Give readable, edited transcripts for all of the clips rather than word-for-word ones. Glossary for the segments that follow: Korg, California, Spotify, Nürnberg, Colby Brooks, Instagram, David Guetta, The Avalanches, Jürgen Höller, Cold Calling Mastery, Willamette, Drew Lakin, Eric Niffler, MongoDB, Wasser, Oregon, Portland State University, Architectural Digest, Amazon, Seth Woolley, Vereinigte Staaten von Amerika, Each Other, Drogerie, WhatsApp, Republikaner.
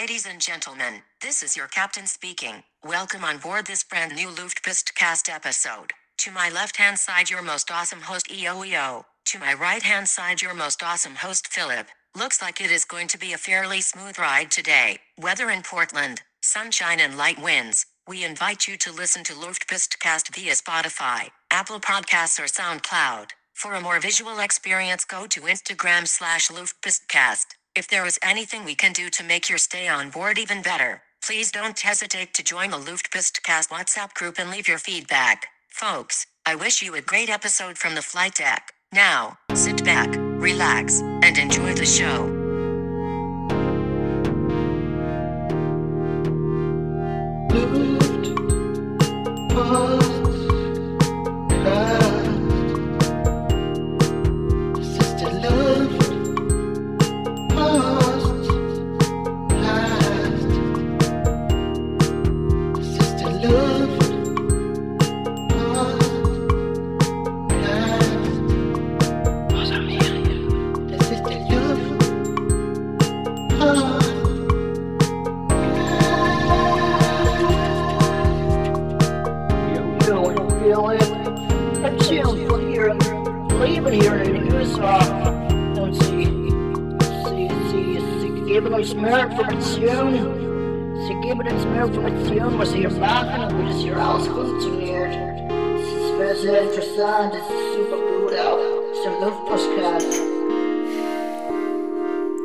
Ladies and gentlemen, this is your captain speaking. Welcome on board this brand new Luftpostcast episode. To my left-hand side, your most awesome host, EOEO. To my right-hand side, your most awesome host, Philip. Looks like it is going to be a fairly smooth ride today. Weather in Portland, sunshine and light winds. We invite you to listen to Luftpostcast via Spotify, Apple Podcasts, or SoundCloud. For a more visual experience, go to Instagram/Luftpostcast. If there is anything we can do to make your stay on board even better, please don't hesitate to join the Luftpostcast WhatsApp group and leave your feedback. Folks, I wish you a great episode from the flight deck. Now, sit back, relax, and enjoy the show.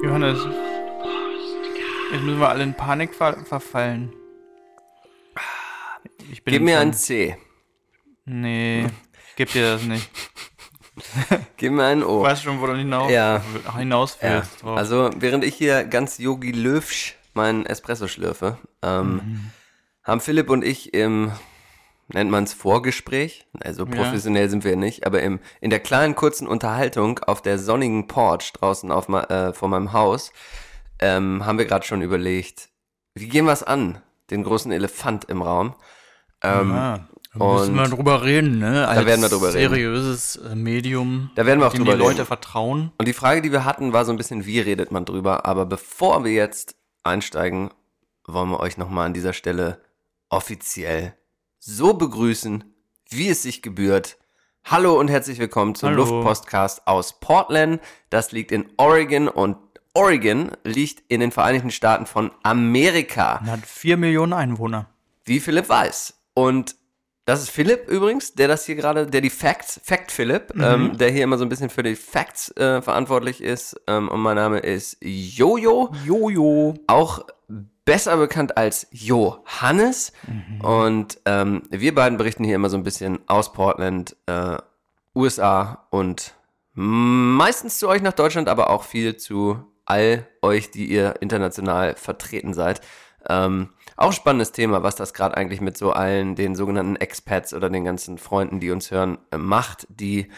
Johannes, jetzt müssen wir alle in Panik verfallen. Gib mir ein C. Nee, gib dir das nicht. Gib mir ein O. Weißt schon, wo du hinaus willst. Ja. Also, während ich hier ganz Yogi Löwsch meinen Espresso schlürfe, haben Philipp und ich im, nennt man es Vorgespräch, also professionell sind wir nicht, aber in der kleinen, kurzen Unterhaltung auf der sonnigen Porch draußen vor meinem Haus, haben wir gerade schon überlegt, wie gehen wir es an, den großen Elefant im Raum. Da müssen wir drüber reden, ne? Da werden wir drüber reden. Als seriöses Medium, da werden wir auch drüber reden. Leute vertrauen. Und die Frage, die wir hatten, war so ein bisschen, wie redet man drüber, aber bevor wir jetzt einsteigen, wollen wir euch nochmal an dieser Stelle offiziell so begrüßen, wie es sich gebührt. Hallo und herzlich willkommen zum Luftpostcast aus Portland. Das liegt in Oregon und Oregon liegt in den Vereinigten Staaten von Amerika. Und hat 4 Millionen Einwohner. Wie Philipp weiß. Und das ist Philipp übrigens, der das hier gerade, der die Facts, Fact-Philipp, der hier immer so ein bisschen für die Facts verantwortlich ist. Und mein Name ist Jojo. Jojo. Auch besser bekannt als Johannes. Und wir beiden berichten hier immer so ein bisschen aus Portland, USA und meistens zu euch nach Deutschland, aber auch viel zu all euch, die ihr international vertreten seid. Auch ein spannendes Thema, was das gerade eigentlich mit so allen den sogenannten Expats oder den ganzen Freunden, die uns hören, macht, die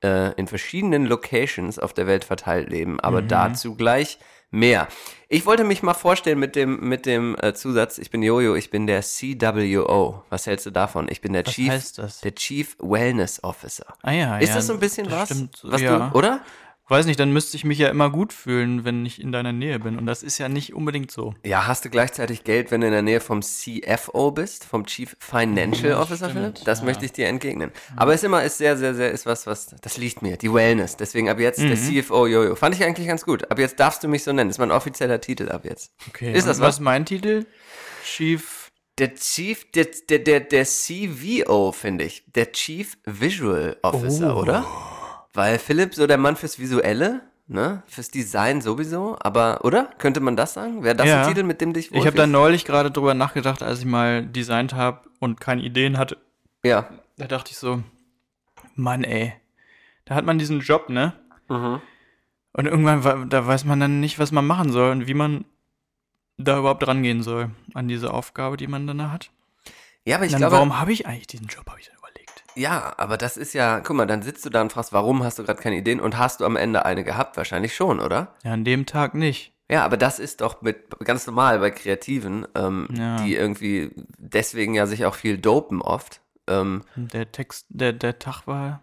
in verschiedenen Locations auf der Welt verteilt leben, aber dazu gleich mehr. Ich wollte mich mal vorstellen mit dem Zusatz, ich bin Jojo, ich bin der CWO. Was hältst du davon? Ich bin der Chief Wellness Officer. Ah ja, ist das so ein bisschen das du, oder? Weiß nicht, dann müsste ich mich ja immer gut fühlen, wenn ich in deiner Nähe bin. Und das ist ja nicht unbedingt so. Ja, hast du gleichzeitig Geld, wenn du in der Nähe vom CFO bist, vom Chief Financial Officer, Philipp? Das möchte ich dir entgegnen. Aber es ist sehr, sehr, sehr, das liegt mir, die Wellness. Deswegen ab jetzt der CFO Jojo. Fand ich eigentlich ganz gut. Ab jetzt darfst du mich so nennen. Das ist mein offizieller Titel ab jetzt. Okay. Ist das was? Was ist mein Titel? Der CVO, finde ich. Der Chief Visual Officer, oder? Weil Philipp so der Mann fürs Visuelle, ne? Fürs Design sowieso, aber, oder? Könnte man das sagen? Wäre das ein Titel, mit dem dich wohlfühlst? Ich habe da neulich gerade drüber nachgedacht, als ich mal designt habe und keine Ideen hatte. Ja. Da dachte ich so, Mann ey, da hat man diesen Job, ne? Mhm. Und irgendwann, da weiß man dann nicht, was man machen soll und wie man da überhaupt rangehen soll an diese Aufgabe, die man dann hat. Ja, aber ich glaube... Warum habe ich eigentlich diesen Job, habe ich dann überlegt. Ja, aber das ist ja, guck mal, dann sitzt du da und fragst, warum hast du gerade keine Ideen und hast du am Ende eine gehabt? Wahrscheinlich schon, oder? Ja, an dem Tag nicht. Ja, aber das ist doch ganz normal bei Kreativen, die irgendwie deswegen ja sich auch viel dopen oft. Der Tag war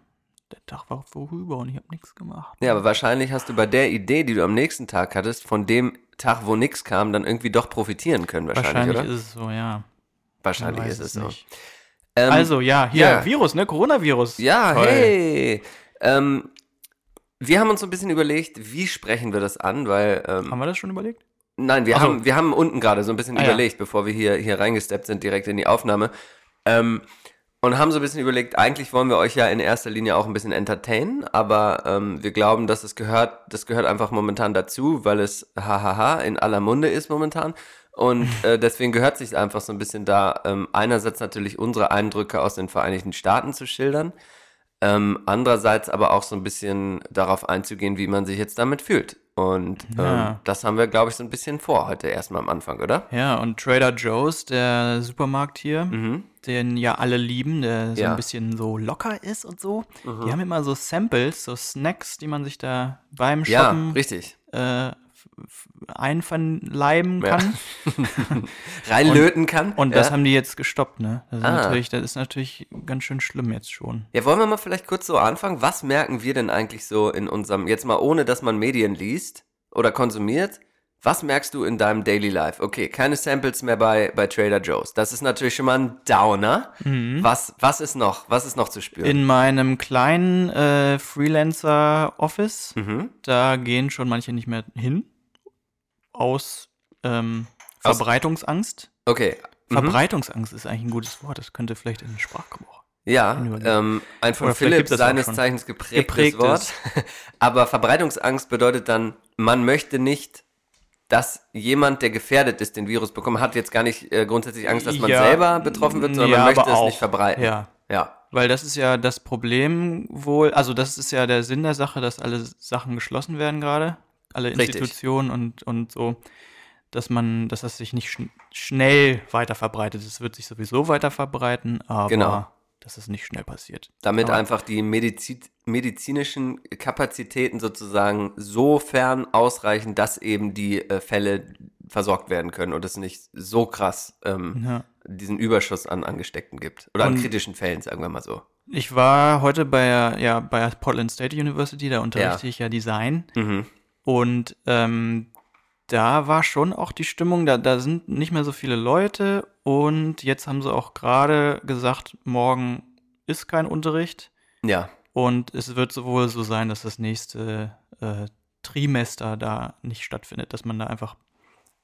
Der Tag war vorüber und ich habe nichts gemacht. Ja, aber wahrscheinlich hast du bei der Idee, die du am nächsten Tag hattest, von dem Tag, wo nichts kam, dann irgendwie doch profitieren können wahrscheinlich oder? Wahrscheinlich ist es so, ja. Wahrscheinlich ist es so. Also, ja, hier, ja. Virus, ne? Coronavirus. Ja, toll. Hey. Wir haben uns so ein bisschen überlegt, wie sprechen wir das an, weil... haben wir das schon überlegt? Nein, wir haben unten gerade so ein bisschen überlegt, bevor wir hier reingesteppt sind, direkt in die Aufnahme. Und haben so ein bisschen überlegt, eigentlich wollen wir euch ja in erster Linie auch ein bisschen entertainen, aber wir glauben, dass das gehört einfach momentan dazu, weil es hahaha in aller Munde ist momentan. Und deswegen gehört sich einfach so ein bisschen da, einerseits natürlich unsere Eindrücke aus den Vereinigten Staaten zu schildern, andererseits aber auch so ein bisschen darauf einzugehen, wie man sich jetzt damit fühlt. Und das haben wir, glaube ich, so ein bisschen vor heute erstmal am Anfang, oder? Ja, und Trader Joe's, der Supermarkt hier, den ja alle lieben, der so ein bisschen so locker ist und so. Mhm. Die haben immer so Samples, so Snacks, die man sich da beim Shoppen einverleiben kann. Reinlöten kann. Und das haben die jetzt gestoppt, ne? Das ist natürlich ganz schön schlimm jetzt schon. Ja, wollen wir mal vielleicht kurz so anfangen? Was merken wir denn eigentlich so in unserem, jetzt mal ohne, dass man Medien liest oder konsumiert, was merkst du in deinem Daily Life? Okay, keine Samples mehr bei Trader Joe's. Das ist natürlich schon mal ein Downer. Mhm. Was ist noch zu spüren? In meinem kleinen Freelancer-Office, da gehen schon manche nicht mehr hin. Aus Verbreitungsangst. Okay. Mhm. Verbreitungsangst ist eigentlich ein gutes Wort. Das könnte vielleicht in den Sprachgebrauch. Ja, ein von Philipp seines Zeichens geprägtes Wort. Aber Verbreitungsangst bedeutet dann, man möchte nicht, dass jemand, der gefährdet ist, den Virus bekommt, hat jetzt gar nicht grundsätzlich Angst, dass man selber betroffen wird, sondern man möchte es nicht verbreiten. Ja. Weil das ist ja das Problem wohl, also das ist ja der Sinn der Sache, dass alle Sachen geschlossen werden gerade. Alle Institutionen und so, dass das sich nicht schnell weiter verbreitet. Es wird sich sowieso weiter verbreiten, aber dass es nicht schnell passiert. Damit einfach die medizinischen Kapazitäten sozusagen sofern ausreichen, dass eben die Fälle versorgt werden können und es nicht so krass diesen Überschuss an Angesteckten gibt. Oder an kritischen Fällen, sagen wir mal so. Ich war heute bei Portland State University, da unterrichte ich ja Design. Mhm. Und da war schon auch die Stimmung, da sind nicht mehr so viele Leute und jetzt haben sie auch gerade gesagt, morgen ist kein Unterricht. Ja. Und es wird sowohl so sein, dass das nächste Trimester da nicht stattfindet, dass man da einfach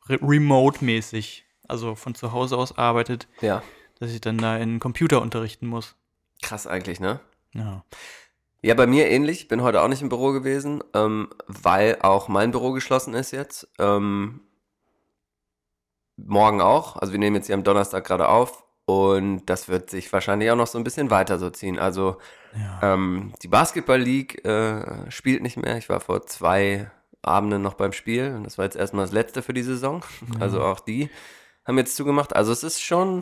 remote-mäßig, also von zu Hause aus arbeitet, dass ich dann da in den Computer unterrichten muss. Krass eigentlich, ne? Ja. Ja, bei mir ähnlich. Bin heute auch nicht im Büro gewesen, weil auch mein Büro geschlossen ist jetzt. Morgen auch. Also wir nehmen jetzt hier am Donnerstag gerade auf und das wird sich wahrscheinlich auch noch so ein bisschen weiter so ziehen. Also die Basketball League spielt nicht mehr. Ich war vor 2 Abenden noch beim Spiel und das war jetzt erstmal das letzte für die Saison. Ja. Also auch die haben jetzt zugemacht. Also es ist schon,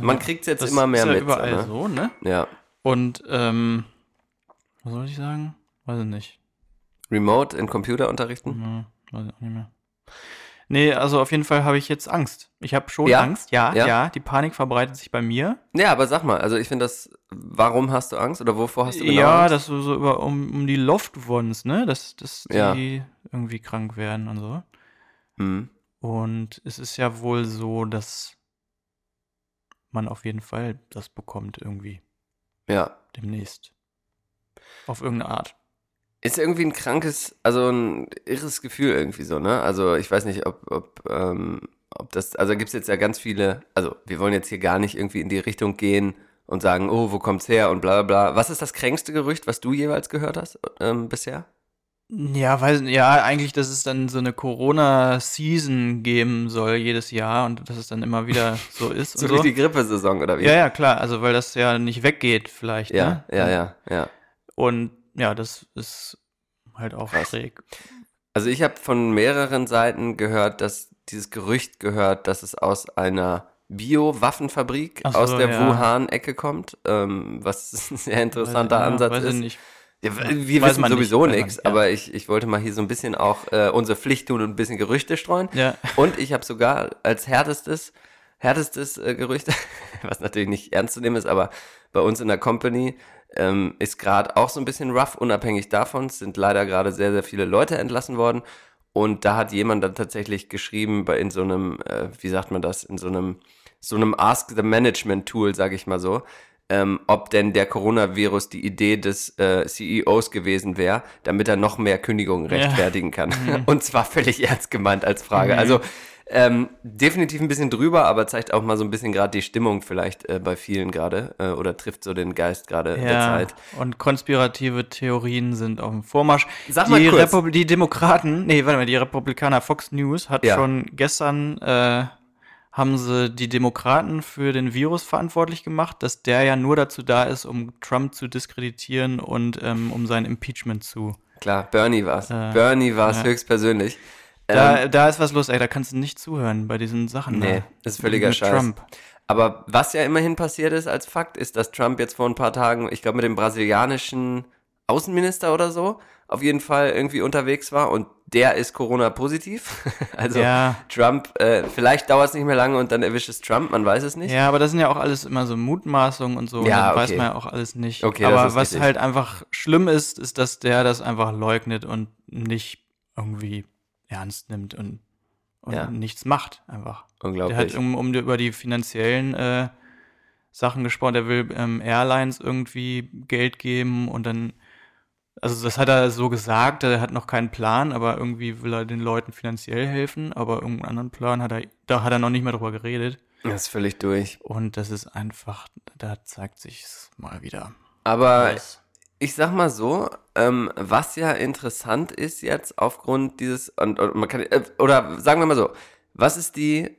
man kriegt es jetzt immer mehr mit. Das ist ja überall so, ne? Ja. Und was soll ich sagen? Weiß ich nicht. Remote in Computer unterrichten? Ja, weiß ich auch nicht mehr. Nee, also auf jeden Fall habe ich jetzt Angst. Ich habe schon Angst, die Panik verbreitet sich bei mir. Ja, aber sag mal, also ich finde das, warum hast du Angst oder wovor hast du genau Angst? Ja, dass du so um die Loved Ones, ne, dass die irgendwie krank werden und so. Mhm. Und es ist ja wohl so, dass man auf jeden Fall das bekommt irgendwie. Ja. Demnächst. Auf irgendeine Art. Ist irgendwie ein krankes, also ein irres Gefühl irgendwie so, ne? Also ich weiß nicht, ob das, also gibt es jetzt ja ganz viele, also wir wollen jetzt hier gar nicht irgendwie in die Richtung gehen und sagen, oh, wo kommt's her und bla bla bla. Was ist das kränkste Gerücht, was du jeweils gehört hast bisher? Ja, eigentlich, dass es dann so eine Corona-Season geben soll jedes Jahr und dass es dann immer wieder so ist. So wie die Grippesaison oder wie? Ja, ja, klar, also weil das ja nicht weggeht vielleicht, ne? Ja. Und ja, das ist halt auch schräg. Also ich habe von mehreren Seiten gehört, dass es aus einer Bio-Waffenfabrik aus der Wuhan-Ecke kommt, was ein sehr interessanter Ansatz ist. Nicht. Ja, wir wissen sowieso nichts, aber ich wollte mal hier so ein bisschen auch unsere Pflicht tun und ein bisschen Gerüchte streuen. Ja. Und ich habe sogar als härtestes Gerücht, was natürlich nicht ernst zu nehmen ist, aber bei uns in der Company ist gerade auch so ein bisschen rough, unabhängig davon. Es sind leider gerade sehr, sehr viele Leute entlassen worden. Und da hat jemand dann tatsächlich geschrieben, in so einem, in so einem Ask-the-Management-Tool, sage ich mal so, ob denn der Coronavirus die Idee des CEOs gewesen wäre, damit er noch mehr Kündigungen rechtfertigen kann. Mhm. Und zwar völlig ernst gemeint als Frage. Mhm. Also definitiv ein bisschen drüber, aber zeigt auch mal so ein bisschen gerade die Stimmung vielleicht bei vielen gerade oder trifft so den Geist gerade der Zeit. Und konspirative Theorien sind auf dem Vormarsch. Sag mal kurz. Die Republikaner Fox News hat schon gestern, haben sie die Demokraten für den Virus verantwortlich gemacht, dass der ja nur dazu da ist, um Trump zu diskreditieren und um sein Impeachment zu... Klar, Bernie war's höchstpersönlich. Da ist was los, ey, da kannst du nicht zuhören bei diesen Sachen. Nee, ist völliger Scheiß. Trump. Aber was ja immerhin passiert ist als Fakt, ist, dass Trump jetzt vor ein paar Tagen, ich glaube mit dem brasilianischen Außenminister oder so, auf jeden Fall irgendwie unterwegs war und der ist Corona-positiv. Also Trump, vielleicht dauert es nicht mehr lange und dann erwischt es Trump, man weiß es nicht. Ja, aber das sind ja auch alles immer so Mutmaßungen und so, ja, und weiß man ja auch alles nicht. Okay, aber was halt einfach schlimm ist, ist, dass der das einfach leugnet und nicht irgendwie ernst nimmt und nichts macht einfach. Unglaublich. Der hat über die finanziellen Sachen gesprochen, der will Airlines irgendwie Geld geben und dann, also das hat er so gesagt, er hat noch keinen Plan, aber irgendwie will er den Leuten finanziell helfen, aber irgendeinen anderen Plan hat er noch nicht mehr drüber geredet. Das ist völlig durch. Und das ist einfach, da zeigt sich's mal wieder. Aber ich sag mal so, was ja interessant ist jetzt aufgrund dieses, und man kann, oder sagen wir mal so, was ist die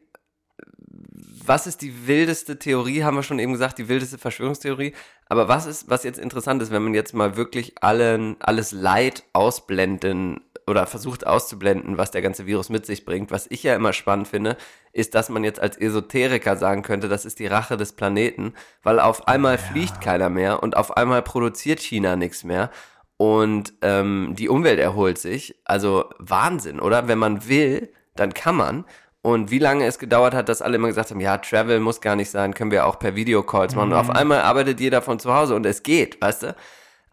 wildeste Theorie, haben wir schon eben gesagt, die wildeste Verschwörungstheorie, aber was jetzt interessant ist, wenn man jetzt mal wirklich alles Leid ausblenden oder versucht auszublenden, was der ganze Virus mit sich bringt, was ich ja immer spannend finde, ist, dass man jetzt als Esoteriker sagen könnte, das ist die Rache des Planeten, weil auf einmal fliegt keiner mehr und auf einmal produziert China nichts mehr und die Umwelt erholt sich. Also Wahnsinn, oder? Wenn man will, dann kann man. Und wie lange es gedauert hat, dass alle immer gesagt haben, ja, Travel muss gar nicht sein, können wir auch per Videocalls machen. Und auf einmal arbeitet jeder von zu Hause und es geht, weißt du?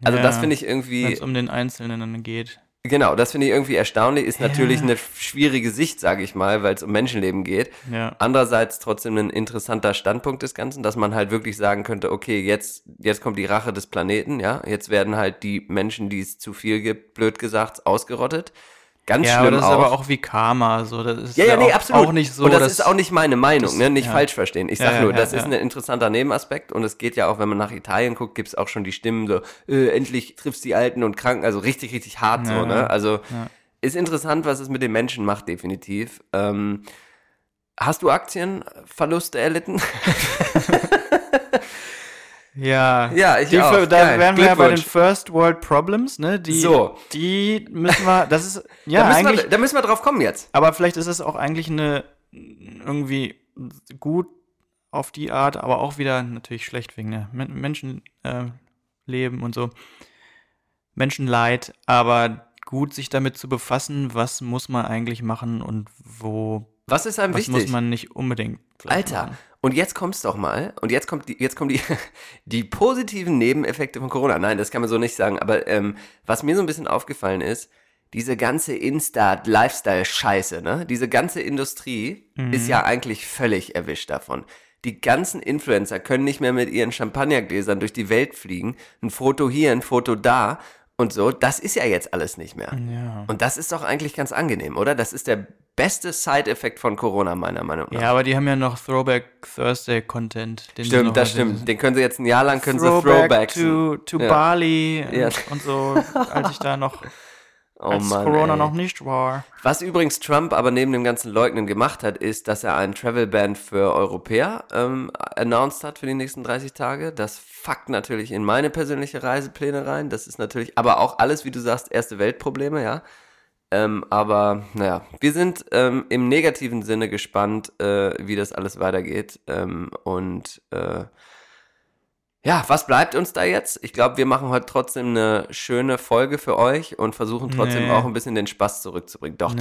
Also das finde ich irgendwie... Wenn es um den Einzelnen dann geht. Genau, das finde ich irgendwie erstaunlich. Ist natürlich eine schwierige Sicht, sage ich mal, weil es um Menschenleben geht. Ja. Andererseits trotzdem ein interessanter Standpunkt des Ganzen, dass man halt wirklich sagen könnte, okay, jetzt kommt die Rache des Planeten, ja. Jetzt werden halt die Menschen, die es zu viel gibt, blöd gesagt, ausgerottet. Ganz schlimm aber das auch. Ist aber auch wie Karma. So. Das ist absolut. Auch nicht so. Und das ist auch nicht meine Meinung, das, ne? Nicht falsch verstehen. Ich sage nur, das ist ein interessanter Nebenaspekt und es geht ja auch, wenn man nach Italien guckt, gibt es auch schon die Stimmen so, endlich triffst die Alten und Kranken, also richtig, richtig hart so, ne? Also ist interessant, was es mit den Menschen macht, definitiv. Hast du Aktienverluste erlitten? Ja, ich auch. Da wären wir ja bei den First World Problems, ne? Die müssen wir, das ist, ja, da müssen wir drauf kommen jetzt. Aber vielleicht ist es auch eigentlich irgendwie gut auf die Art, aber auch wieder natürlich schlecht wegen der Menschenleben und so. Menschenleid, aber gut sich damit zu befassen, was muss man eigentlich machen und was ist einem wichtig? Was muss man nicht unbedingt machen. Und jetzt kommt's doch mal. Und jetzt kommen die positiven Nebeneffekte von Corona. Nein, das kann man so nicht sagen. Aber was mir so ein bisschen aufgefallen ist, diese ganze Insta-Lifestyle-Scheiße, ne? Diese ganze Industrie ist ja eigentlich völlig erwischt davon. Die ganzen Influencer können nicht mehr mit ihren Champagnergläsern durch die Welt fliegen. Ein Foto hier, ein Foto da und so. Das ist ja jetzt alles nicht mehr. Ja. Und das ist doch eigentlich ganz angenehm, oder? Das ist der beste Side-Effekt von Corona, meiner Meinung nach. Ja, aber die haben ja noch Throwback-Thursday-Content. Stimmt. Den können sie jetzt ein Jahr lang Throwbacksen. To Bali und so, als ich da noch, Corona noch nicht war. Was übrigens Trump aber neben dem ganzen Leugnen gemacht hat, ist, dass er einen Travel-Ban für Europäer announced hat für die nächsten 30 Tage. Das fuckt natürlich in meine persönliche Reisepläne rein. Das ist natürlich, aber auch alles, wie du sagst, Erste-Welt-Probleme, ja. Aber naja, wir sind im negativen Sinne gespannt, wie das alles weitergeht. Was bleibt uns da jetzt? Ich glaube, wir machen heute trotzdem eine schöne Folge für euch und versuchen trotzdem auch ein bisschen den Spaß zurückzubringen. Doch.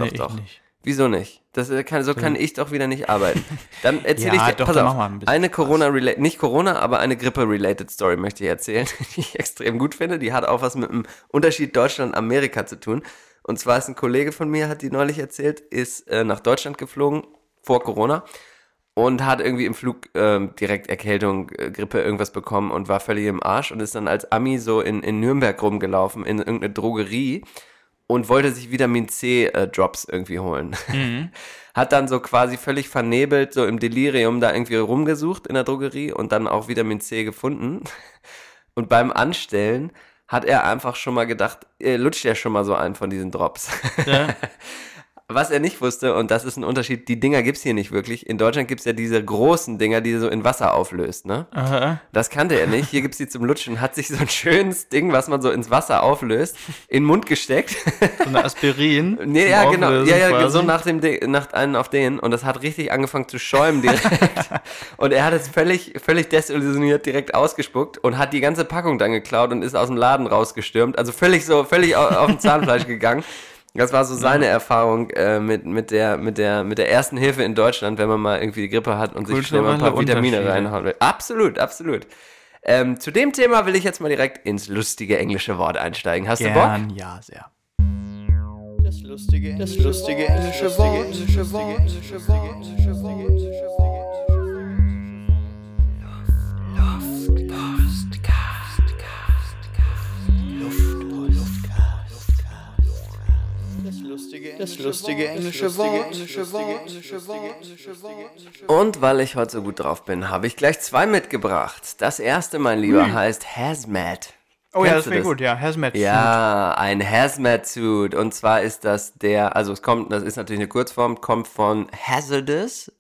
Wieso nicht? So kann ich doch wieder nicht arbeiten. Dann erzähle ich dir, pass auf, eine nicht Corona, aber eine Grippe-related Story möchte ich erzählen, die ich extrem gut finde. Die hat auch was mit dem Unterschied Deutschland-Amerika zu tun. Und zwar ist ein Kollege von mir, hat die neulich erzählt, ist nach Deutschland geflogen, vor Corona, und hat irgendwie im Flug direkt Erkältung, Grippe, irgendwas bekommen und war völlig im Arsch und ist dann als Ami so in Nürnberg rumgelaufen, in irgendeine Drogerie, und wollte sich Vitamin C-Drops irgendwie holen. Mhm. Hat dann so quasi völlig vernebelt, so im Delirium da irgendwie rumgesucht in der Drogerie und dann auch Vitamin C gefunden. Und beim Anstellen hat er einfach schon mal gedacht, lutscht ja schon mal so einen von diesen Drops. Ja. Was er nicht wusste, und das ist ein Unterschied, die Dinger gibt's hier nicht wirklich. In Deutschland gibt's ja diese großen Dinger, die so in Wasser auflöst, ne? Aha. Das kannte er nicht. Hier gibt's die zum Lutschen. Hat sich so ein schönes Ding, was man so ins Wasser auflöst, in den Mund gesteckt. So eine Aspirin. Nee, ja, Auflösen, genau. Ja, so nach einen auf den. Und das hat richtig angefangen zu schäumen direkt. Und er hat es völlig desillusioniert direkt ausgespuckt und hat die ganze Packung dann geklaut und ist aus dem Laden rausgestürmt. Also völlig auf dem Zahnfleisch gegangen. Das war so seine Erfahrung mit der ersten Hilfe in Deutschland, wenn man mal irgendwie die Grippe hat und sich schnell mal ein paar Vitamine reinhauen will. Absolut, absolut. Zu dem Thema will ich jetzt mal direkt ins lustige englische Wort einsteigen. Hast du Bock? Ja, sehr. Das lustige englische Wort. Das lustige englische Wort. Und weil ich heute so gut drauf bin, habe ich gleich zwei mitgebracht. Das erste, mein Lieber, heißt Hazmat. Oh, kennst ja, das finde ich gut, ja, Hazmat. Ja, ein Hazmat-Suit. Und zwar ist das das ist natürlich eine Kurzform, kommt von Hazardous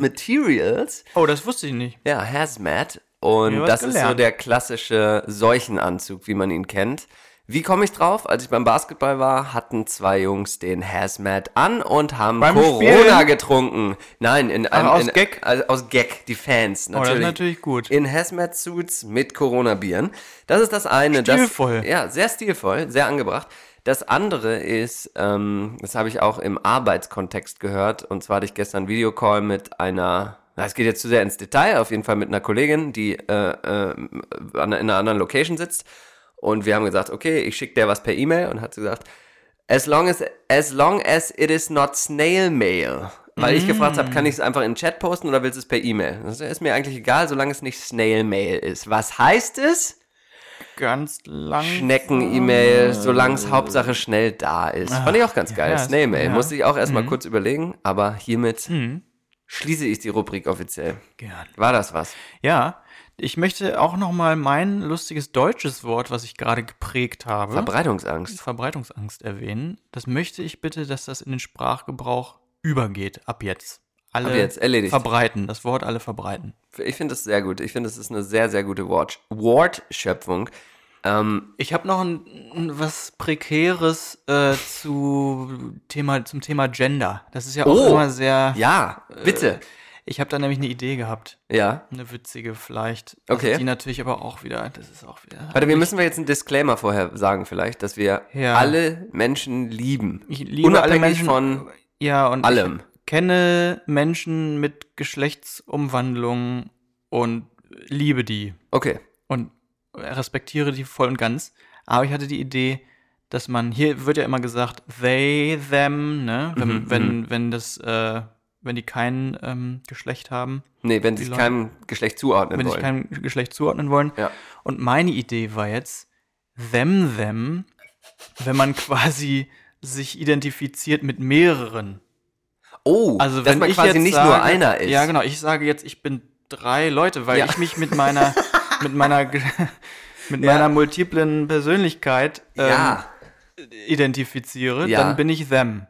Materials. Oh, das wusste ich nicht. Ja, Hazmat. Und das ist so der klassische Seuchenanzug, wie man ihn kennt. Wie komme ich drauf? Als ich beim Basketball war, hatten zwei Jungs den Hazmat an und haben Corona getrunken. Nein, aus Gag? Aus Gag, die Fans natürlich. Oh, das ist natürlich gut. In Hazmat-Suits mit Corona-Bieren. Das ist das eine. Stilvoll. Ja, sehr stilvoll, sehr angebracht. Das andere ist, das habe ich auch im Arbeitskontext gehört. Und zwar hatte ich gestern einen Videocall mit einer... Es geht jetzt zu sehr ins Detail. Auf jeden Fall mit einer Kollegin, die in einer anderen Location sitzt. Und wir haben gesagt, okay, ich schicke dir was per E-Mail, und hat gesagt, as long as it is not snail mail. Weil ich gefragt habe, kann ich es einfach in den Chat posten oder willst du es per E-Mail? Das ist mir eigentlich egal, solange es nicht snail mail ist. Was heißt es? Ganz lang. Schnecken-E-Mail, solange es Hauptsache schnell da ist. Fand ich auch ganz geil. Ja, snail mail. Ja. Musste ich auch erstmal kurz überlegen, aber hiermit schließe ich die Rubrik offiziell. Gern. War das was? Ja. Ich möchte auch nochmal mein lustiges deutsches Wort, was ich gerade geprägt habe. Verbreitungsangst erwähnen. Das möchte ich bitte, dass das in den Sprachgebrauch übergeht, ab jetzt. Erledigt. Verbreiten, das Wort alle verbreiten. Ich finde das sehr gut. Ich finde, das ist eine sehr, sehr gute Wortschöpfung. Ich habe noch was Prekäres zum Thema Gender. Das ist ja auch immer sehr... Ja, bitte. Ich habe da nämlich eine Idee gehabt. Ja. Eine witzige vielleicht. Okay. Also die natürlich aber auch wieder, das ist auch wieder... Warte, wir müssen jetzt einen Disclaimer vorher sagen vielleicht, dass wir alle Menschen lieben. Ich liebe unabhängig alle Menschen, von und allem. Ich kenne Menschen mit Geschlechtsumwandlungen und liebe die. Okay. Und respektiere die voll und ganz. Aber ich hatte die Idee, dass man, hier wird ja immer gesagt, they, them, ne? Wenn das... wenn die kein Geschlecht haben. Nee, wenn sie sich keinem Geschlecht zuordnen wollen. Ja. Und meine Idee war jetzt, them, wenn man quasi sich identifiziert mit mehreren. Oh, also dass man quasi nicht nur einer ist. Ja, genau. Ich sage jetzt, ich bin 3 Leute, weil ich mich mit meiner multiplen Persönlichkeit identifiziere, dann bin ich them.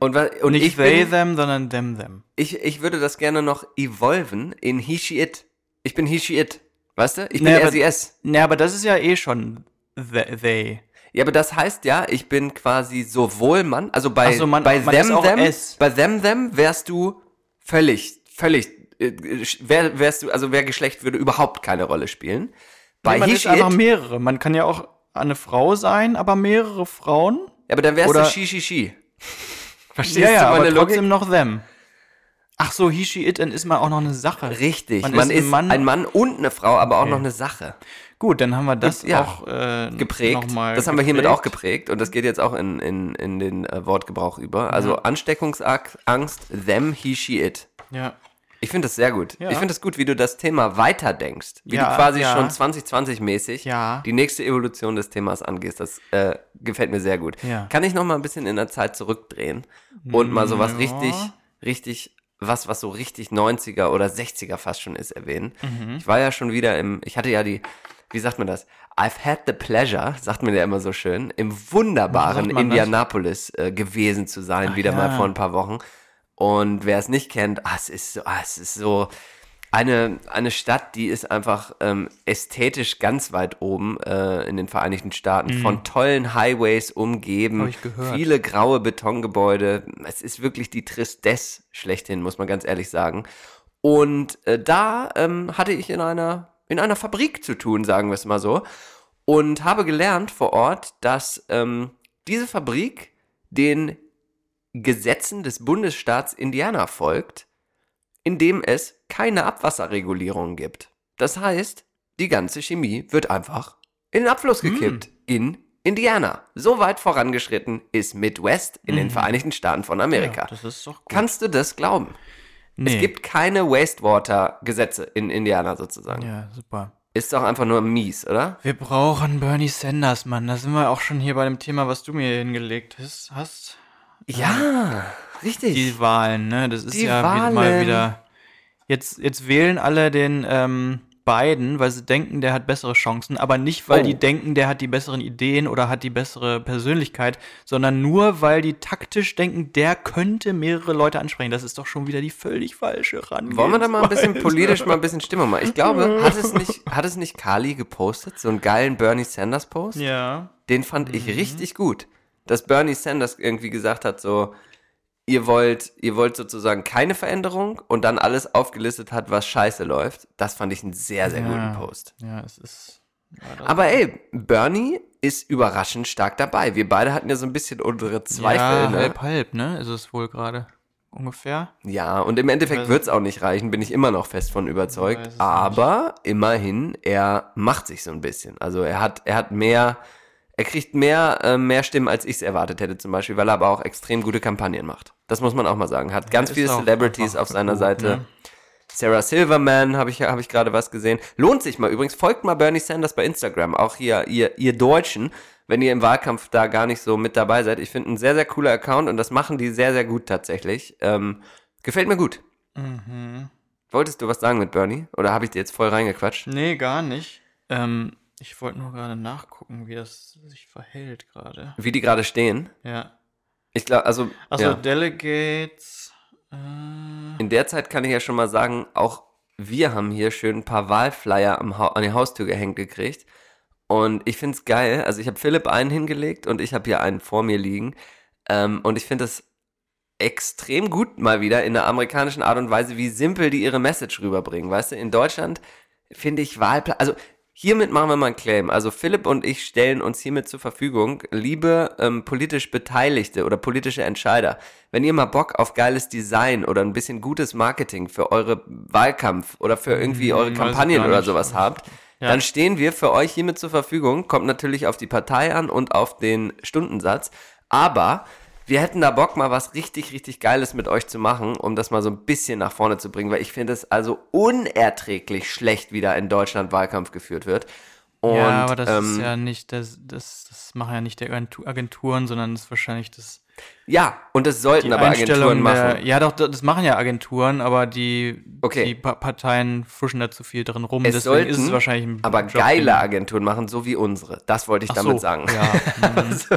Und nicht they, them, sondern them. Ich würde das gerne noch evolven in he, she, it. Ich bin he, she, it. Weißt du? Ich bin er, sie, es. Ne, aber das ist ja eh schon they. Ja, aber das heißt ja, ich bin quasi sowohl Mann, also bei them wärst du völlig, Geschlecht würde überhaupt keine Rolle spielen. Bei he, she, einfach mehrere. Man kann ja auch eine Frau sein, aber mehrere Frauen. Ja, aber dann wärst du She. Verstehst du meine Logik? Ja, aber trotzdem noch them. Ach so, he, she, it, dann ist man auch noch eine Sache. Richtig, man ist ein Mann und eine Frau, aber auch noch eine Sache. Gut, dann haben wir das auch geprägt. Hiermit auch geprägt und das geht jetzt auch in den Wortgebrauch über. Also Ansteckungsangst, them, he, she, it. Ja. Ich finde das sehr gut. Ja. Ich finde es gut, wie du das Thema weiterdenkst. Wie du quasi schon 2020-mäßig die nächste Evolution des Themas angehst. Das gefällt mir sehr gut. Ja. Kann ich noch mal ein bisschen in der Zeit zurückdrehen und mal sowas richtig... was so richtig 90er oder 60er fast schon ist, erwähnen. Mhm. Ich war ja schon wieder ich hatte ja die, wie sagt man das? I've had the pleasure, sagt man ja immer so schön, im wunderbaren Indianapolis gewesen zu sein, mal vor ein paar Wochen. Und wer es nicht kennt, es ist so eine Stadt, die ist einfach ästhetisch ganz weit oben in den Vereinigten Staaten, von tollen Highways umgeben, viele graue Betongebäude. Es ist wirklich die Tristesse schlechthin, muss man ganz ehrlich sagen. Und da hatte ich in einer Fabrik zu tun, sagen wir es mal so, und habe gelernt vor Ort, dass diese Fabrik den Gesetzen des Bundesstaats Indiana folgt, indem es keine Abwasserregulierung gibt. Das heißt, die ganze Chemie wird einfach in den Abfluss gekippt. In Indiana. So weit vorangeschritten ist Midwest in den Vereinigten Staaten von Amerika. Ja, das ist doch gut. Kannst du das glauben? Nee. Es gibt keine Wastewater-Gesetze in Indiana sozusagen. Ja, super. Ist doch einfach nur mies, oder? Wir brauchen Bernie Sanders, Mann. Da sind wir auch schon hier bei dem Thema, was du mir hingelegt hast. Ja, richtig. Die Wahlen, ne? Das ist mal wieder... Jetzt wählen alle den Biden, weil sie denken, der hat bessere Chancen, aber nicht, weil die denken, der hat die besseren Ideen oder hat die bessere Persönlichkeit, sondern nur, weil die taktisch denken, der könnte mehrere Leute ansprechen. Das ist doch schon wieder die völlig falsche Herangehensweise. Wollen wir da mal ein bisschen politisch, mal ein bisschen Stimmung machen? Ich glaube, hat es nicht Carly gepostet, so einen geilen Bernie Sanders-Post? Ja. Den fand ich richtig gut, dass Bernie Sanders irgendwie gesagt hat, so... Ihr wollt sozusagen keine Veränderung und dann alles aufgelistet hat, was scheiße läuft. Das fand ich einen sehr, sehr guten Post. Ja, es ist... Aber ey, Bernie ist überraschend stark dabei. Wir beide hatten ja so ein bisschen unsere Zweifel. Ja, ne? halb, ne? Ist es wohl gerade ungefähr. Ja, und im Endeffekt wird es auch nicht reichen, bin ich immer noch fest von überzeugt. Aber immerhin, er macht sich so ein bisschen. Also er hat mehr... Er kriegt mehr Stimmen, als ich es erwartet hätte zum Beispiel, weil er aber auch extrem gute Kampagnen macht. Das muss man auch mal sagen. Hat ganz viele Celebrities auf seiner Seite. Ne? Sarah Silverman hab ich gerade was gesehen. Lohnt sich mal übrigens. Folgt mal Bernie Sanders bei Instagram. Auch hier, ihr Deutschen, wenn ihr im Wahlkampf da gar nicht so mit dabei seid. Ich finde, ein sehr, sehr cooler Account und das machen die sehr, sehr gut tatsächlich. Gefällt mir gut. Mhm. Wolltest du was sagen mit Bernie? Oder habe ich dir jetzt voll reingequatscht? Nee, gar nicht. Ich wollte nur gerade nachgucken, wie das sich verhält gerade. Wie die gerade stehen? Ja. Ich glaube, also... Achso, ja. Delegates... In der Zeit kann ich ja schon mal sagen, auch wir haben hier schön ein paar Wahlflyer an die Haustür gehängt gekriegt. Und ich finde es geil. Also ich habe Philipp einen hingelegt und ich habe hier einen vor mir liegen. Und ich finde das extrem gut mal wieder in der amerikanischen Art und Weise, wie simpel die ihre Message rüberbringen. Weißt du, in Deutschland finde ich also... Hiermit machen wir mal einen Claim. Also Philipp und ich stellen uns hiermit zur Verfügung. Liebe politisch Beteiligte oder politische Entscheider, wenn ihr mal Bock auf geiles Design oder ein bisschen gutes Marketing für eure Wahlkampf oder für irgendwie eure Kampagnen oder sowas habt, dann stehen wir für euch hiermit zur Verfügung. Kommt natürlich auf die Partei an und auf den Stundensatz. Aber wir hätten da Bock, mal was richtig, richtig Geiles mit euch zu machen, um das mal so ein bisschen nach vorne zu bringen, weil ich finde es also unerträglich schlecht, wie da in Deutschland Wahlkampf geführt wird. Und, ja, aber das ist ja nicht, das machen ja nicht die Agenturen, sondern das ist wahrscheinlich das... Ja, und das sollten aber Agenturen machen. Ja, doch, das machen ja Agenturen, aber die Parteien fuschen da zu viel drin rum. Deswegen sollten, ist es wahrscheinlich ein aber Job geile Agenturen machen, so wie unsere. Das wollte ich damit sagen. Ja. Also,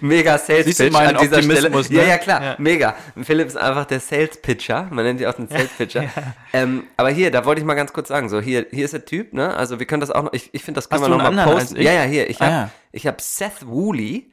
mega Sales-Pitch an dieser Optimismus, Stelle. Ne? Ja, klar, mega. Philipp ist einfach der Sales-Pitcher. Man nennt ihn auch den Sales-Pitcher. Aber hier, da wollte ich mal ganz kurz sagen, so hier ist der Typ, ne? Also wir können das auch noch, ich finde, das können wir noch mal posten. Ja, hier, ich habe Seth Woolley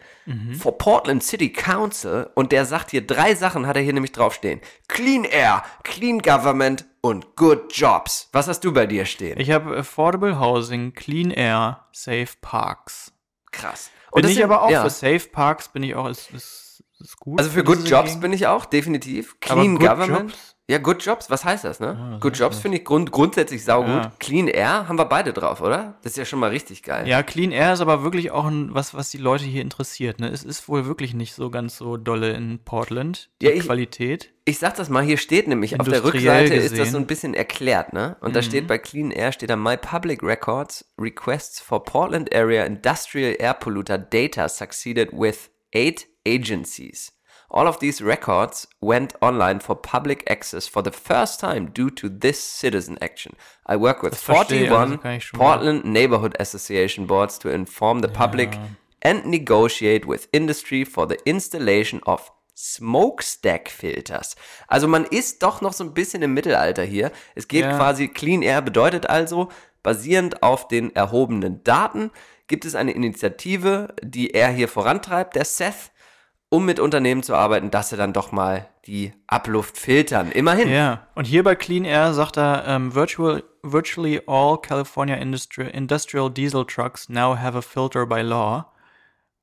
vor Portland City Council und der sagt hier 3 Sachen, hat er hier nämlich draufstehen. Clean Air, Clean Government und Good Jobs. Was hast du bei dir stehen? Ich habe Affordable Housing, Clean Air, Safe Parks. Krass. Und bin ich aber auch für Safe Parks, bin ich auch, ist Das ist gut. Also für Good Jobs bin ich auch, definitiv. Clean Good Government. Jobs? Ja, Good Jobs, was heißt das, ne? Ah, Good Jobs finde ich grundsätzlich saugut. Ja. Clean Air haben wir beide drauf, oder? Das ist ja schon mal richtig geil. Ja, Clean Air ist aber wirklich auch was die Leute hier interessiert, ne? Es ist wohl wirklich nicht so ganz so dolle in Portland, die Qualität. Ich sag das mal, hier steht nämlich, auf der Rückseite ist das so ein bisschen erklärt, ne? Und da steht bei Clean Air, steht da My Public Records Requests for Portland Area Industrial Air Polluter Data succeeded with 8 agencies. All of these records went online for public access for the first time due to this citizen action. I work with 41 Portland Neighborhood Association boards to inform the public and negotiate with industry for the installation of Smokestack Filters. Also man ist doch noch so ein bisschen im Mittelalter hier. Es geht quasi, Clean Air bedeutet also, basierend auf den erhobenen Daten gibt es eine Initiative, die er hier vorantreibt, der Seth, um mit Unternehmen zu arbeiten, dass sie dann doch mal die Abluft filtern. Immerhin. Ja, und hier bei Clean Air sagt er, virtually all California industrial diesel trucks now have a filter by law.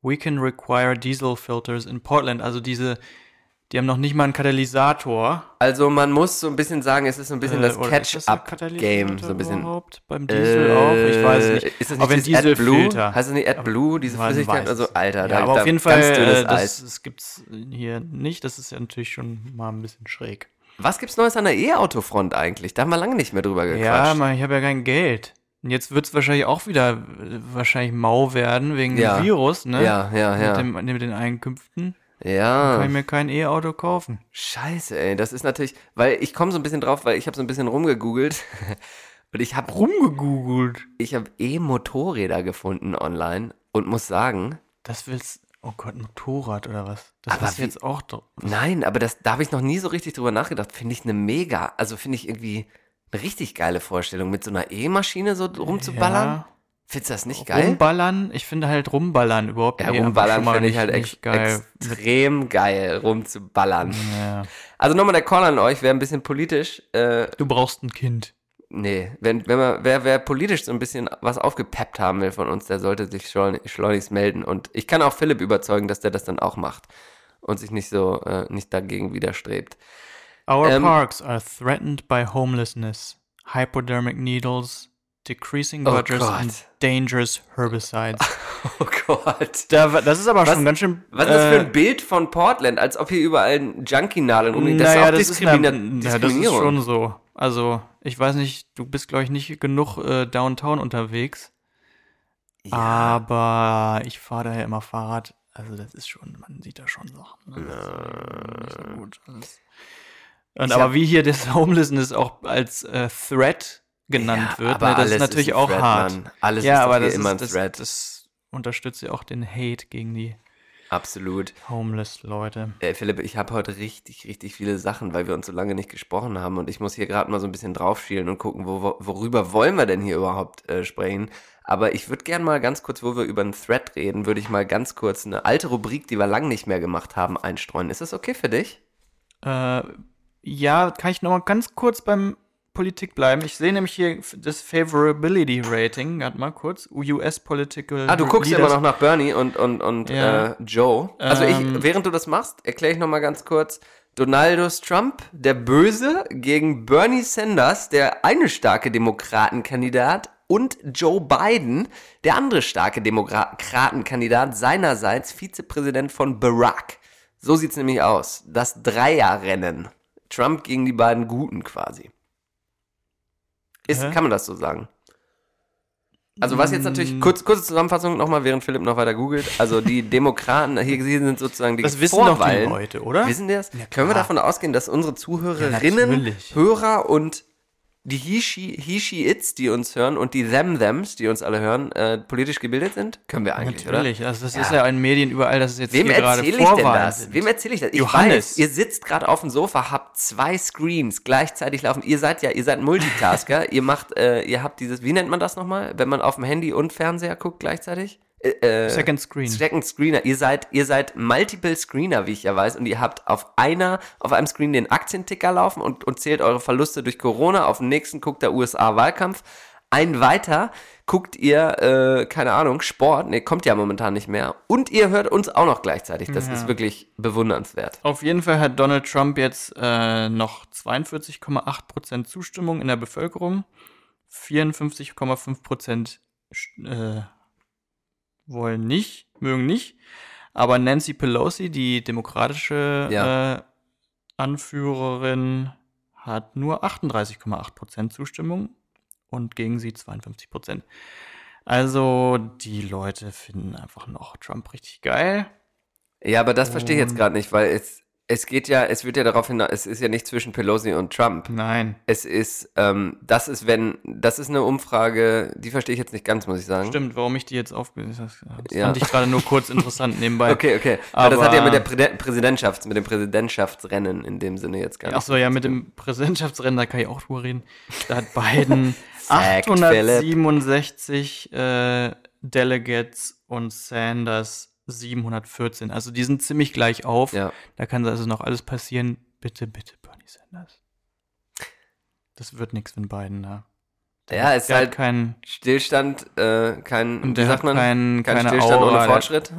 We can require diesel filters in Portland. Also die haben noch nicht mal einen Katalysator. Also man muss so ein bisschen sagen, es ist so ein bisschen das Catch-up-Game. So ein bisschen überhaupt beim Diesel auch? Ich weiß nicht. Ist das nicht dieses AdBlue? Heißt das nicht AdBlue, diese Flüssigkeit? Also Alter, ja, da aber auf jeden Fall, das gibt's hier nicht. Das ist ja natürlich schon mal ein bisschen schräg. Was gibt's Neues an der E-Auto-Front eigentlich? Da haben wir lange nicht mehr drüber gequatscht. Ja, Mann, ich habe ja kein Geld. Und jetzt wird es wahrscheinlich auch wieder mau werden wegen dem Virus, ne? Ja. Mit den Einkünften. Ja. Dann kann ich mir kein E-Auto kaufen. Scheiße, ey. Das ist natürlich, weil ich komme so ein bisschen drauf, weil ich habe so ein bisschen rumgegoogelt. Und ich habe E-Motorräder gefunden online und muss sagen. Das willst du. Oh Gott, ein Motorrad oder was? Das ist jetzt auch drauf. Nein, aber da habe ich noch nie so richtig drüber nachgedacht. Finde ich finde ich irgendwie eine richtig geile Vorstellung, mit so einer E-Maschine so rumzuballern. Ja. Findest du das nicht geil? Rumballern? Ich finde halt rumballern überhaupt nicht. Ja, rumballern finde ich halt echt geil. Extrem geil, rumzuballern. Ja. Also nochmal der Call an euch, wäre ein bisschen politisch. Du brauchst ein Kind. Nee, wer politisch so ein bisschen was aufgepeppt haben will von uns, der sollte sich schleunigst melden. Und ich kann auch Philipp überzeugen, dass der das dann auch macht und sich nicht so nicht dagegen widerstrebt. Our parks are threatened by homelessness, hypodermic needles, decreasing budgets and dangerous herbicides. Oh Gott. Das ist aber schon ganz schön... Was ist das für ein Bild von Portland, als ob hier überall Junkie-Nadeln umliegen? Das ist schon so. Also, ich weiß nicht, du bist, glaube ich, nicht genug downtown unterwegs. Ja. Aber ich fahre daher immer Fahrrad. Also, das ist schon... Man sieht da schon Sachen. Das ist nicht so gut. Und aber wie hier das Homelessness auch als Threat genannt wird, aber ne, das ist natürlich auch Threat, hart. Mann. Alles ja, ist aber das immer ein Threat. Das unterstützt ja auch den Hate gegen die Homeless-Leute. Philipp, ich habe heute richtig, richtig viele Sachen, weil wir uns so lange nicht gesprochen haben und ich muss hier gerade mal so ein bisschen draufschielen und gucken, worüber wollen wir denn hier überhaupt sprechen. Aber ich würde gerne mal ganz kurz, wo wir über einen Threat reden, würde ich mal ganz kurz eine alte Rubrik, die wir lange nicht mehr gemacht haben, einstreuen. Ist das okay für dich? Ja, kann ich nochmal ganz kurz beim Politik bleiben. Ich sehe nämlich hier das Favorability Rating, gerade mal kurz, US Political. Ah, du guckst ja immer noch nach Bernie und Joe. Also während du das machst, erkläre ich nochmal ganz kurz, Donaldus Trump, der Böse, gegen Bernie Sanders, der eine starke Demokratenkandidat, und Joe Biden, der andere starke Demokratenkandidat, seinerseits Vizepräsident von Barack. So sieht's nämlich aus. Das Dreierrennen. Trump gegen die beiden Guten quasi. Kann man das so sagen? Also was jetzt natürlich, kurze Zusammenfassung nochmal, während Philipp noch weiter googelt. Also die Demokraten, hier sind sozusagen die Vorwahlen. Das wissen doch die Leute, oder? Wissen die das? Ja, können wir davon ausgehen, dass unsere Zuhörerinnen, Hörer und die He-She-Its, die uns hören, und die Them-Thems, die uns alle hören, politisch gebildet sind? Können wir eigentlich, natürlich, oder? Also das ist ja in Medien überall, dass es jetzt hier gerade Vorwahlen sind. Wem erzähle ich das? Johannes. Ich weiß, ihr sitzt gerade auf dem Sofa, habt 2 Screens gleichzeitig laufen. Ihr seid Multitasker. Ihr habt dieses, wie nennt man das nochmal, wenn man auf dem Handy und Fernseher guckt gleichzeitig? Second Screen. Second Screener. Ihr seid Multiple Screener, wie ich ja weiß, und ihr habt auf einem Screen den Aktienticker laufen und zählt eure Verluste durch Corona, auf dem nächsten guckt der USA-Wahlkampf, Einen weiter guckt ihr, keine Ahnung, Sport, kommt ja momentan nicht mehr. Und ihr hört uns auch noch gleichzeitig. Das ist wirklich bewundernswert. Auf jeden Fall hat Donald Trump jetzt noch 42,8% Zustimmung in der Bevölkerung. 54,5% wollen nicht, mögen nicht. Aber Nancy Pelosi, die demokratische Anführerin, hat nur 38,8% Zustimmung. Und gegen sie 52%. Also die Leute finden einfach noch Trump richtig geil. Ja, aber das verstehe ich jetzt gerade nicht, weil es geht ja, es wird ja darauf hinaus, es ist ja nicht zwischen Pelosi und Trump. Nein. Es ist, das ist eine Umfrage, die verstehe ich jetzt nicht ganz, muss ich sagen. Stimmt, warum ich die jetzt aufgelöst habe. Fand ich gerade nur kurz interessant nebenbei. Okay. Aber das hat ja mit der mit dem Präsidentschaftsrennen in dem Sinne jetzt gar nicht. Achso, ja, mit dem Präsidentschaftsrennen, da kann ich auch drüber reden. Da hat Biden 867 Delegates und Sanders 714. Also die sind ziemlich gleich auf. Ja. Da kann also noch alles passieren. Bitte, bitte, Bernie Sanders. Das wird nichts, wenn Biden da. Ja, es ist halt kein Stillstand, kein, wie sagt man, kein Stillstand Aura, ohne Fortschritt.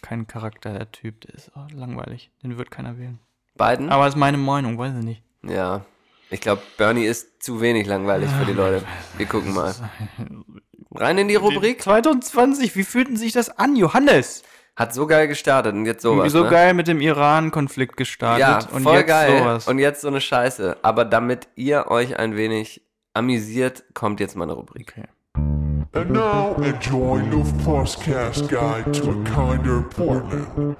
Kein Charakter, der Typ, der ist langweilig. Den wird keiner wählen. Biden? Aber das ist meine Meinung, weiß ich nicht. Ja, ich glaube, Bernie ist zu wenig langweilig für die Leute. Wir gucken mal. Rein in die Rubrik. 2020, wie fühlten sich das an, Johannes? Hat so geil gestartet und jetzt sowas. So geil mit dem Iran-Konflikt gestartet. Ja, voll und jetzt geil. Sowas. Und jetzt so eine Scheiße. Aber damit ihr euch ein wenig amüsiert, kommt jetzt mal eine Rubrik. Okay. And now enjoy Luftpostcast Guide to a Kinder Portland.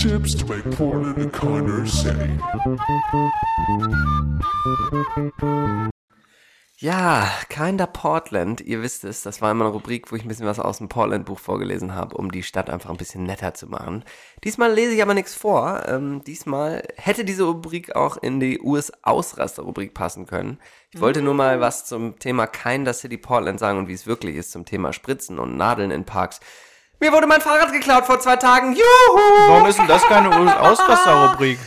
Tips to make Portland a kinder city. Ja, Kinder Portland, ihr wisst es, das war immer eine Rubrik, wo ich ein bisschen was aus dem Portland-Buch vorgelesen habe, um die Stadt einfach ein bisschen netter zu machen. Diesmal lese ich aber nichts vor, diesmal hätte diese Rubrik auch in die US-Ausraster-Rubrik passen können. Ich wollte nur mal was zum Thema Kinder City Portland sagen und wie es wirklich ist zum Thema Spritzen und Nadeln in Parks. Mir wurde mein Fahrrad geklaut vor 2 Tagen, juhu! Warum ist denn das keine US-Ausraster-Rubrik?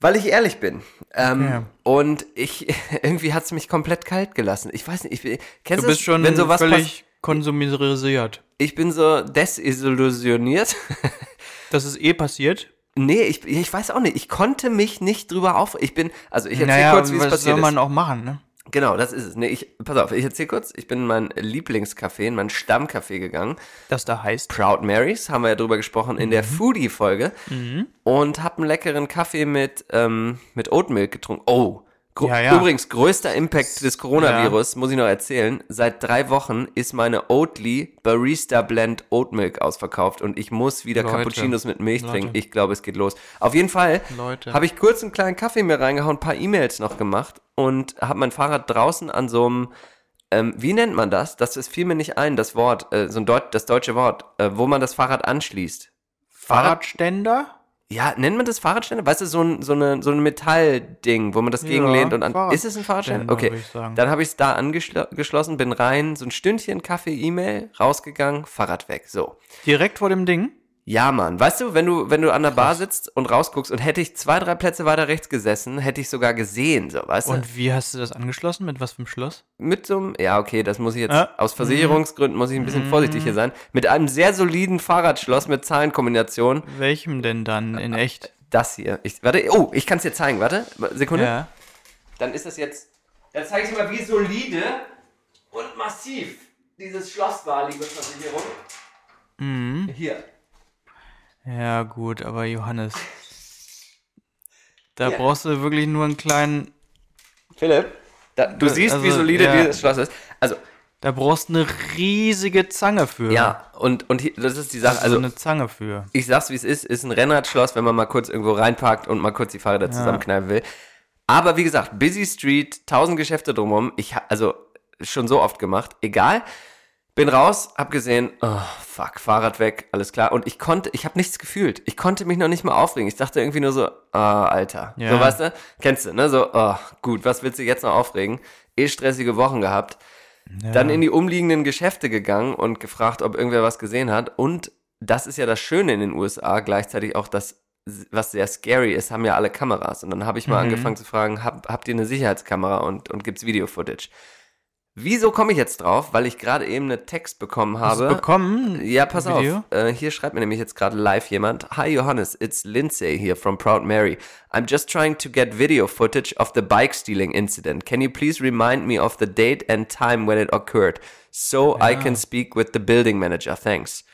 Weil ich ehrlich bin. Okay. Und irgendwie hat es mich komplett kalt gelassen. Ich weiß nicht, kennst du das, schon wenn sowas völlig konsumisiert. Ich bin so desillusioniert. Das ist passiert? Nee, ich weiß auch nicht. Ich konnte mich nicht drüber ich erzähl kurz, wie es passiert ist. Das soll man auch machen, ne? Genau, das ist es. Nee, pass auf, ich erzähl kurz. Ich bin in mein Lieblingscafé, in mein Stammcafé gegangen. Das da heißt? Proud Marys, haben wir ja drüber gesprochen in der Foodie-Folge. Mhm. Und hab einen leckeren Kaffee mit Oatmilk getrunken. Oh, übrigens, größter Impact des Coronavirus, muss ich noch erzählen. Seit 3 Wochen ist meine Oatly Barista Blend Oatmilk ausverkauft. Und ich muss wieder Cappuccinos mit Milch trinken. Ich glaube, es geht los. Auf jeden Fall habe ich kurz einen kleinen Kaffee mir reingehauen, ein paar E-Mails noch gemacht. Und habe mein Fahrrad draußen an so einem, wie nennt man das? Das fiel mir nicht ein, das Wort, das deutsche Wort, wo man das Fahrrad anschließt. Fahrradständer? Ja, nennt man das Fahrradständer? Weißt du, so ein Metallding, wo man das gegenlehnt und an. Ist es ein Fahrradständer? Okay, dann habe ich es da angeschlossen, bin rein, so ein Stündchen, Kaffee, E-Mail, rausgegangen, Fahrrad weg, so. Direkt vor dem Ding? Ja, Mann. Weißt du, wenn du an der Bar sitzt und rausguckst und hätte ich 2, 3 Plätze weiter rechts gesessen, hätte ich sogar gesehen, so, weißt du? Und wie hast du das angeschlossen? Mit was für einem Schloss? Mit so einem, das muss ich jetzt, aus Versicherungsgründen muss ich ein bisschen vorsichtig hier sein, mit einem sehr soliden Fahrradschloss mit Zahlenkombination. Welchem denn dann in echt? Das hier. Ich kann es dir zeigen, warte, Sekunde. Ja. Dann ist das jetzt, dann zeige ich dir mal, wie solide und massiv dieses Schloss war, liebe Versicherung. Mhm. Hier. Ja, gut, aber Johannes, da brauchst du wirklich nur einen kleinen... Philipp, du siehst, wie solide dieses Schloss ist. Also, da brauchst du eine riesige Zange für. Ja, und hier, das ist die Sache. Also eine Zange für. Ich sag's, wie es ist ein Rennradschloss, wenn man mal kurz irgendwo reinparkt und mal kurz die Fahrräder zusammenkneifen will. Aber wie gesagt, Busy Street, 1000 Geschäfte drumherum. Ich schon so oft gemacht, egal. Bin raus, hab gesehen, oh fuck, Fahrrad weg, alles klar. Und ich hab nichts gefühlt. Ich konnte mich noch nicht mal aufregen. Ich dachte irgendwie nur so, Alter. Yeah. So, weißt du, kennst du, ne? So, gut, was willst du jetzt noch aufregen? Stressige Wochen gehabt. Yeah. Dann in die umliegenden Geschäfte gegangen und gefragt, ob irgendwer was gesehen hat. Und das ist ja das Schöne in den USA, gleichzeitig auch das, was sehr scary ist, haben ja alle Kameras. Und dann habe ich mal angefangen zu fragen, habt ihr eine Sicherheitskamera und gibt's Video-Footage? Wieso komme ich jetzt drauf? Weil ich gerade eben einen Text bekommen habe. Hast du bekommen? Ja, pass auf. Hier schreibt mir nämlich jetzt gerade live jemand. Hi Johannes, it's Lindsay here from Proud Mary. I'm just trying to get video footage of the bike stealing incident. Can you please remind me of the date and time when it occurred? So ja. I can speak with the building manager. Thanks.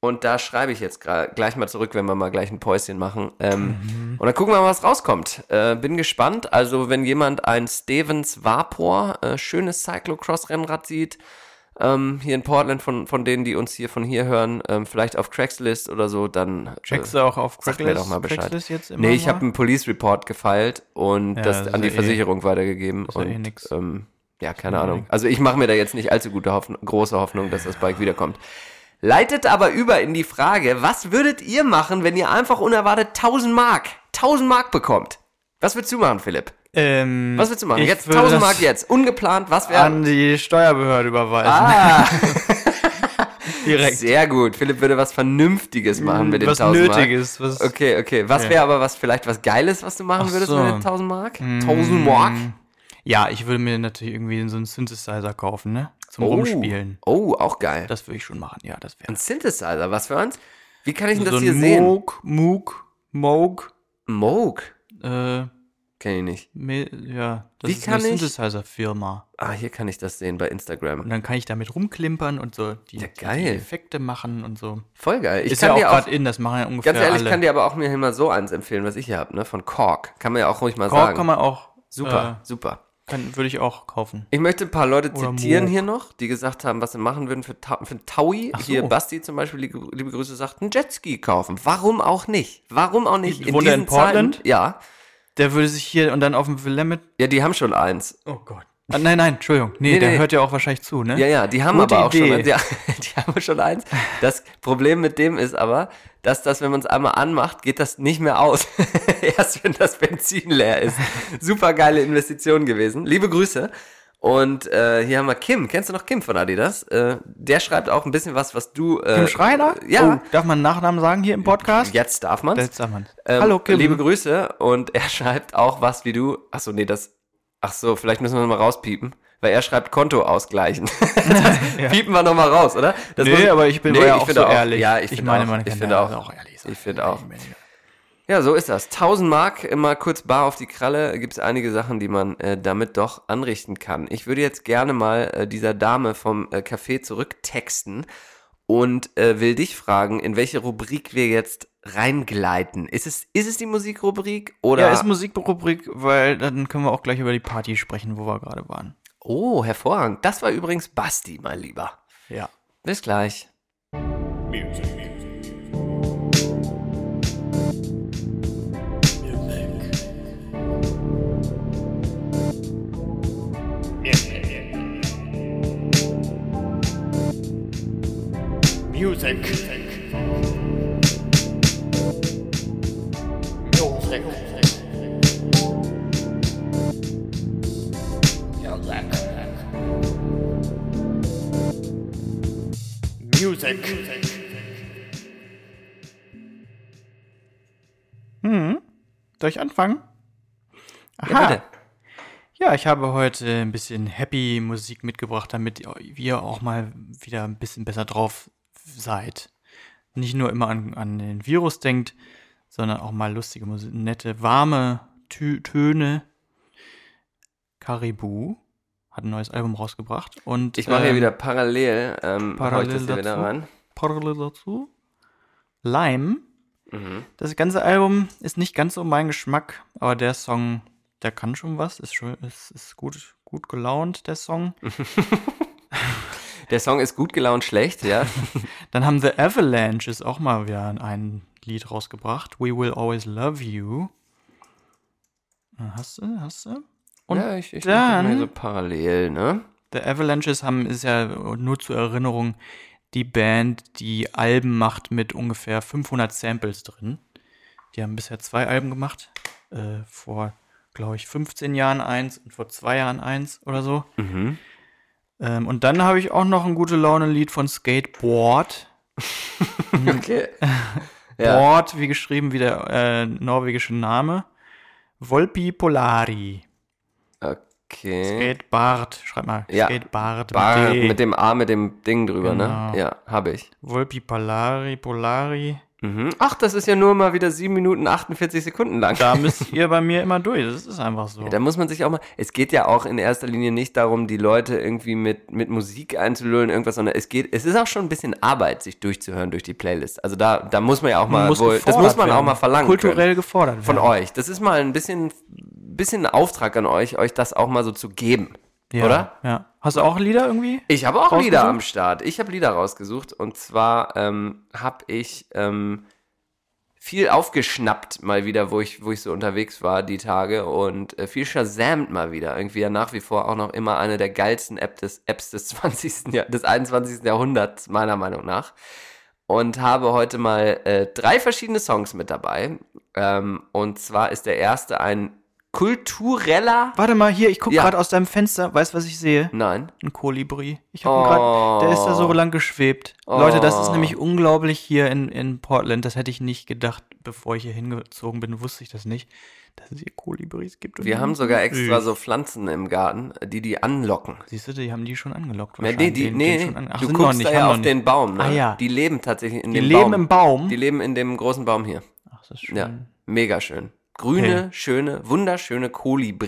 Und da schreibe ich jetzt gleich mal zurück, wenn wir mal gleich ein Päuschen machen. Und dann gucken wir mal, was rauskommt. Bin gespannt. Also, wenn jemand ein Stevens Vapor, schönes Cyclocross-Rennrad sieht, hier in Portland von denen, die uns hier von hier hören, vielleicht auf Craigslist oder so, dann checkst du auch auf Craigslist. Sag mir doch mal Bescheid. Craigslist jetzt immer ich habe einen Police Report gefeilt und ja, das an die Versicherung weitergegeben. Ist und, ja, nix. Ja, keine Ahnung. Also, ich mache mir da jetzt nicht allzu große Hoffnung, dass das Bike wiederkommt. Leitet aber über in die Frage, was würdet ihr machen, wenn ihr einfach unerwartet 1.000 Mark bekommt? Was würdest du machen, Philipp? Was würdest du machen? Jetzt 1.000 Mark jetzt, ungeplant, was wäre? An die Steuerbehörde überweisen. Direkt. Sehr gut, Philipp würde was Vernünftiges machen mit den 1.000 Mark. Nötiges, was Nötiges. Okay, was wäre aber vielleicht was Geiles, was du machen würdest mit den 1.000 Mark? 1.000 Mark? Ja, ich würde mir natürlich irgendwie so einen Synthesizer kaufen, ne? Zum Rumspielen. Oh, auch geil. Das würde ich schon machen, ja. Das wäre ein Synthesizer, was für uns? Wie kann ich denn das hier sehen? Moog? Kenne ich nicht. Ja, das ist eine Synthesizer-Firma. Ah, hier kann ich das sehen bei Instagram. Und dann kann ich damit rumklimpern und so die Effekte machen und so. Voll geil. Ist ja auch gerade in, das machen ja ungefähr alle. Ganz ehrlich, ich kann dir aber auch mir immer so eins empfehlen, was ich hier habe, ne? Von Korg. Kann man ja auch ruhig mal sagen. Korg kann man auch. Super. Würde ich auch kaufen. Ich möchte ein paar Leute zitieren hier noch, die gesagt haben, was sie machen würden für einen Taui. So. Hier Basti zum Beispiel, liebe Grüße, sagt, einen Jetski kaufen. Warum auch nicht? Wohnt er in Portland? Zeiten, ja. Der würde sich hier und dann auf dem Willamette... Ja, die haben schon eins. Oh Gott. Ah, nein, Entschuldigung. Nee, der hört ja auch wahrscheinlich zu, ne? Ja, die haben gute aber auch Idee. Schon eins. Ja, die haben schon eins. Das Problem mit dem ist aber, dass das, wenn man es einmal anmacht, geht das nicht mehr aus. Erst wenn das Benzin leer ist. Super geile Investition gewesen. Liebe Grüße. Und hier haben wir Kim. Kennst du noch Kim von Adidas? Der schreibt auch ein bisschen was du... Kim Schreiner? Ja. Oh, darf man Nachnamen sagen hier im Podcast? Jetzt darf man es. Hallo Kim. Liebe Grüße. Und er schreibt auch was wie du... Ach so, vielleicht müssen wir nochmal rauspiepen, weil er schreibt Konto ausgleichen. Ja. Piepen wir nochmal raus, oder? Ich bin ehrlich. Ja, ich finde auch. Ja, so ist das. 1.000 Mark immer kurz bar auf die Kralle. Gibt es einige Sachen, die man damit doch anrichten kann. Ich würde jetzt gerne mal dieser Dame vom Café zurücktexten und will dich fragen, in welche Rubrik wir jetzt reingleiten. Ist es die Musikrubrik oder? Ja, ist Musikrubrik, weil dann können wir auch gleich über die Party sprechen, wo wir gerade waren. Oh, hervorragend. Das war übrigens Basti, mein Lieber. Ja. Bis gleich. Music. Soll ich anfangen? Aha. Ja, ich habe heute ein bisschen Happy Musik mitgebracht, damit ihr auch mal wieder ein bisschen besser drauf seid. Nicht nur immer an den Virus denkt, sondern auch mal lustige Musik, nette, warme Töne. Caribou hat ein neues Album rausgebracht. Und ich mache hier wieder parallel dazu. Lime. Mhm. Das ganze Album ist nicht ganz so mein Geschmack, aber der Song, der kann schon was. Ist gut gelaunt, der Song. Der Song ist gut gelaunt schlecht, ja. Dann haben The Avalanches auch mal wieder ein Lied rausgebracht. We Will Always Love You. Hast du? Und ja, ich dann mir so parallel, ne? The Avalanches ist ja nur zur Erinnerung die Band, die Alben macht mit ungefähr 500 Samples drin. Die haben bisher 2 Alben gemacht. Vor, glaube ich, 15 Jahren eins und vor 2 Jahren eins oder so. Mhm. Und dann habe ich auch noch ein gute Laune-Lied von Skateboard. Okay. Board, ja. Wie geschrieben, wie der norwegische Name. Volpi Polari. Okay. Skatebart, schreib mal. Ja. Skatebart. Mit dem A, mit dem Ding drüber, genau. Ne? Ja, habe ich. Volpi Polari, Polari. Mhm. Ach, das ist ja nur mal wieder 7 Minuten 48 Sekunden lang. Da müsst ihr bei mir immer durch, das ist einfach so. Ja, da muss man sich auch mal, es geht ja auch in erster Linie nicht darum, die Leute irgendwie mit Musik einzulullen, irgendwas, sondern es ist auch schon ein bisschen Arbeit, sich durchzuhören durch die Playlist. Also da muss man ja auch mal, das muss man auch mal verlangen kulturell gefordert werden. Von euch. Das ist mal ein bisschen Auftrag an euch, euch das auch mal so zu geben. Ja, oder? Ja. Hast du auch Lieder irgendwie? Ich habe auch Lieder am Start. Ich habe Lieder rausgesucht. Und zwar habe ich viel aufgeschnappt mal wieder, wo ich so unterwegs war die Tage. Und viel shazamt mal wieder. Irgendwie ja nach wie vor auch noch immer eine der geilsten Apps des 21. Jahrhunderts, meiner Meinung nach. Und habe heute mal 3 verschiedene Songs mit dabei. Und zwar ist der erste ein kultureller... Warte mal, hier, ich gucke gerade aus deinem Fenster. Weißt du, was ich sehe? Nein. Ein Kolibri. Ich habe gerade... Der ist da so lang geschwebt. Oh. Leute, das ist nämlich unglaublich hier in Portland. Das hätte ich nicht gedacht, bevor ich hier hingezogen bin, wusste ich das nicht, dass es hier Kolibris gibt. Wir haben sogar extra so Pflanzen im Garten, die anlocken. Siehst du, die haben die schon angelockt. Wahrscheinlich. Du guckst da ja auf den Baum. Ne? Ah, ja. Die leben tatsächlich in dem Baum. Die leben im Baum? Die leben in dem großen Baum hier. Ach, das ist schön. Ja, mega schön. Grüne, schöne, wunderschöne Kolibrin.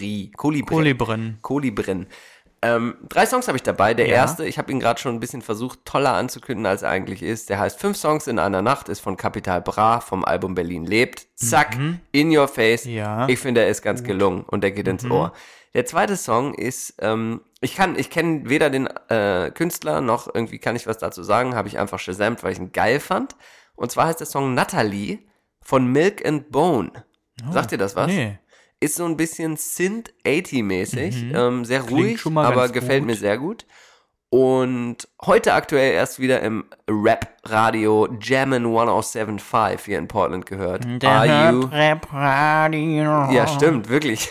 3 Songs habe ich dabei. Der erste, ich habe ihn gerade schon ein bisschen versucht, toller anzukündigen, als er eigentlich ist. Der heißt 5 Songs in einer Nacht, ist von Capital Bra, vom Album Berlin lebt. Zack, in your face. Ja. Ich finde, er ist ganz gelungen und der geht ins Ohr. Der zweite Song ist, ich kenne weder den Künstler, noch irgendwie kann ich was dazu sagen, habe ich einfach shazamt, weil ich ihn geil fand. Und zwar heißt der Song Natalie von Milk and Bone. Oh, sagt ihr das was? Nee. Ist so ein bisschen Synth-80-mäßig, sehr ruhig, aber gefällt mir sehr gut. Und heute aktuell erst wieder im Rap-Radio Jammin' 107.5 hier in Portland gehört. Der Rap-Radio. Ja, stimmt, wirklich.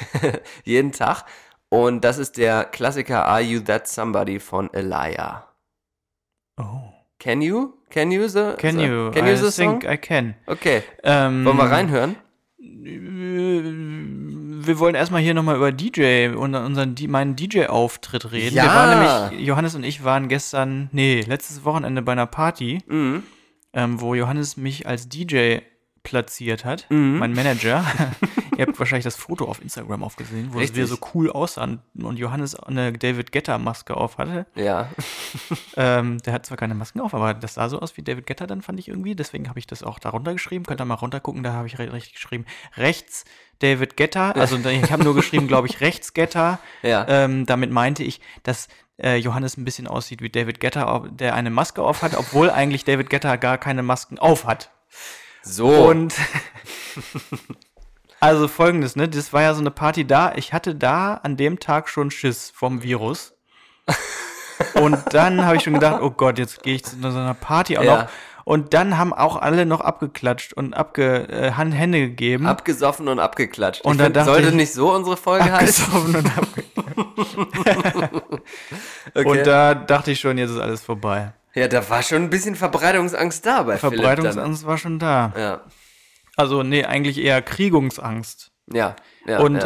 Jeden Tag. Und das ist der Klassiker Are You That Somebody von Aaliyah. Oh. Can you? Can you the Can you? Can you the song? I think I can. Okay. Wollen wir reinhören? Wir wollen erstmal hier nochmal über DJ und meinen DJ-Auftritt reden. Ja. Wir waren nämlich, Johannes und ich waren letztes Wochenende bei einer Party, wo Johannes mich als DJ platziert hat, mein Manager. Ihr habt wahrscheinlich das Foto auf Instagram aufgesehen, wo wir so cool aussahen und Johannes eine David Guetta-Maske auf hatte. Ja. Der hat zwar keine Masken auf, aber das sah so aus wie David Guetta dann, fand ich irgendwie. Deswegen habe ich das auch darunter geschrieben. Könnt ihr mal runtergucken, da habe ich richtig geschrieben. Rechts David Guetta. Also ich habe nur geschrieben, glaube ich, rechts Guetta. Ja. Damit meinte ich, dass Johannes ein bisschen aussieht wie David Guetta, der eine Maske auf hat, obwohl eigentlich David Guetta gar keine Masken auf hat. So. Und... Also folgendes, ne? Das war ja so eine Party da. Ich hatte da an dem Tag schon Schiss vom Virus. Und dann habe ich schon gedacht, oh Gott, jetzt gehe ich zu so einer Party auch noch. Und dann haben auch alle noch abgeklatscht und Hände gegeben. Abgesoffen und abgeklatscht. Und dann sollte nicht so unsere Folge heißen. Abgesoffen und abgeklatscht. Okay. Und da dachte ich schon, jetzt ist alles vorbei. Ja, da war schon ein bisschen Verbreitungsangst da bei Philipp. Verbreitungsangst war schon da. Ja. Also, nee, eigentlich eher Kriegungsangst. Ja. Und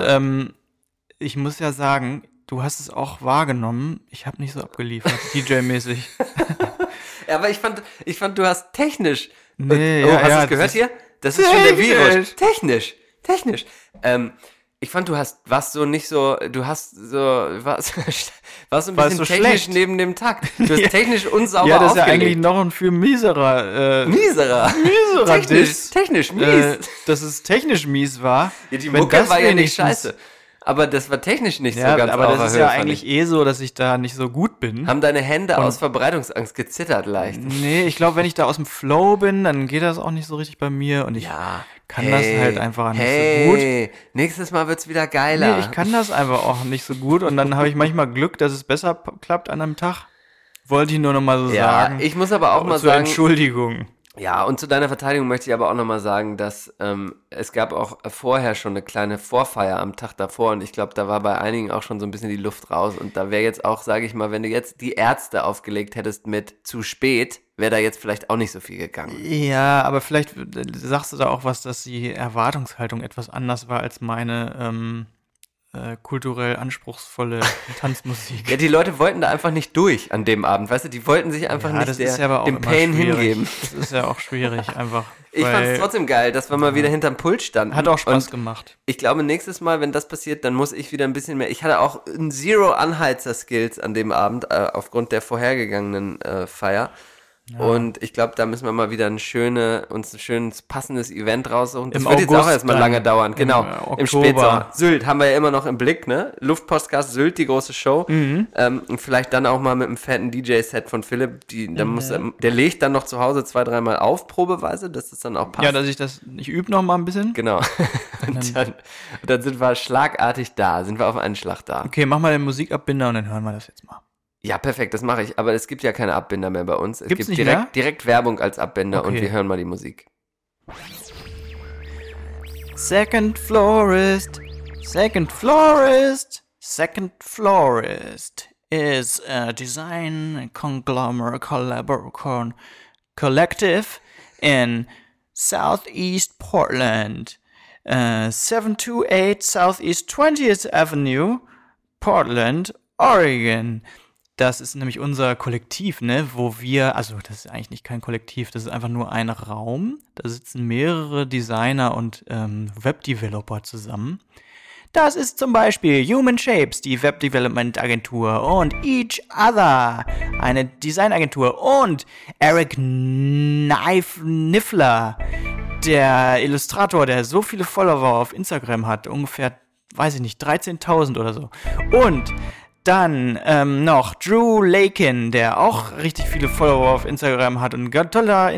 ich muss ja sagen, du hast es auch wahrgenommen. Ich habe nicht so abgeliefert, DJ-mäßig. Ja, aber ich fand, du hast technisch... Nee, hast du es gehört hier? Das ist schon der Virus. Technisch. Ich fand, warst so ein bisschen so technisch schlecht. Neben dem Takt. Du hast technisch unsauber aufgelegt. Ja, das ist ja eigentlich noch ein viel mieserer... Mieserer technisch mies. Dass es technisch mies war. Ja, die Mucke war ja nicht scheiße. Aber das war technisch nicht so ganz aber das ist ja eigentlich so, dass ich da nicht so gut bin. Haben deine Hände aus Verbreitungsangst gezittert leicht? Nee, ich glaube, wenn ich da aus dem Flow bin, dann geht das auch nicht so richtig bei mir und ich... Ja. Kann das halt einfach nicht so gut. Nächstes Mal wird's wieder geiler. Nee, ich kann das einfach auch nicht so gut und dann habe ich manchmal Glück, dass es besser klappt an einem Tag. Wollte ich nur nochmal so sagen. Ja, ich muss aber auch mal sagen... Entschuldigung. Ja, und zu deiner Verteidigung möchte ich aber auch nochmal sagen, dass es gab auch vorher schon eine kleine Vorfeier am Tag davor und ich glaube, da war bei einigen auch schon so ein bisschen die Luft raus und da wäre jetzt auch, sage ich mal, wenn du jetzt die Ärzte aufgelegt hättest mit zu spät, wäre da jetzt vielleicht auch nicht so viel gegangen. Ja, aber vielleicht sagst du da auch was, dass die Erwartungshaltung etwas anders war als meine kulturell anspruchsvolle Tanzmusik. Ja, die Leute wollten da einfach nicht durch an dem Abend, weißt du? Die wollten sich einfach dem Pain hingeben. Das ist ja auch schwierig, einfach. Ich fand es trotzdem geil, dass wir mal wieder hinterm Pult standen. Hat auch Spaß gemacht. Ich glaube, nächstes Mal, wenn das passiert, dann muss ich wieder ein bisschen mehr. Ich hatte auch Zero Anheizer-Skills an dem Abend, aufgrund der vorhergegangenen Feier. Ja. Und ich glaube, da müssen wir mal wieder ein schönes, passendes Event raussuchen. Das wird jetzt auch erstmal lange dauern. Genau, im Spätsommer. Sylt haben wir ja immer noch im Blick, ne? Luftpostcast, Sylt, die große Show. Mhm. Und vielleicht dann auch mal mit einem fetten DJ-Set von Philipp. Der legt dann noch zu Hause 2-3 Mal auf, probeweise, dass das dann auch passt. Ja, ich übe noch mal ein bisschen. Genau. Und dann sind wir schlagartig da, sind wir auf einen Schlag da. Okay, mach mal den Musikabbinder und dann hören wir das jetzt mal. Ja, perfekt, das mache ich. Aber es gibt ja keine Abbinder mehr bei uns. Es gibt direkt Werbung als Abbinder, okay. Und wir hören mal die Musik. Second Florist, Second Florist, Second Florist is a design conglomerate collective in Southeast Portland, 728 Southeast 20th Avenue, Portland, Oregon. Das ist nämlich unser Kollektiv, ne, wo wir, also das ist eigentlich nicht kein Kollektiv, das ist einfach nur ein Raum. Da sitzen mehrere Designer und Webdeveloper zusammen. Das ist zum Beispiel Human Shapes, die Webdevelopment-Agentur, und Each Other, eine Designagentur, und Eric Niffler, der Illustrator, der so viele Follower auf Instagram hat, ungefähr, weiß ich nicht, 13.000 oder so. Und dann noch Drew Lakin, der auch richtig viele Follower auf Instagram hat und ein toller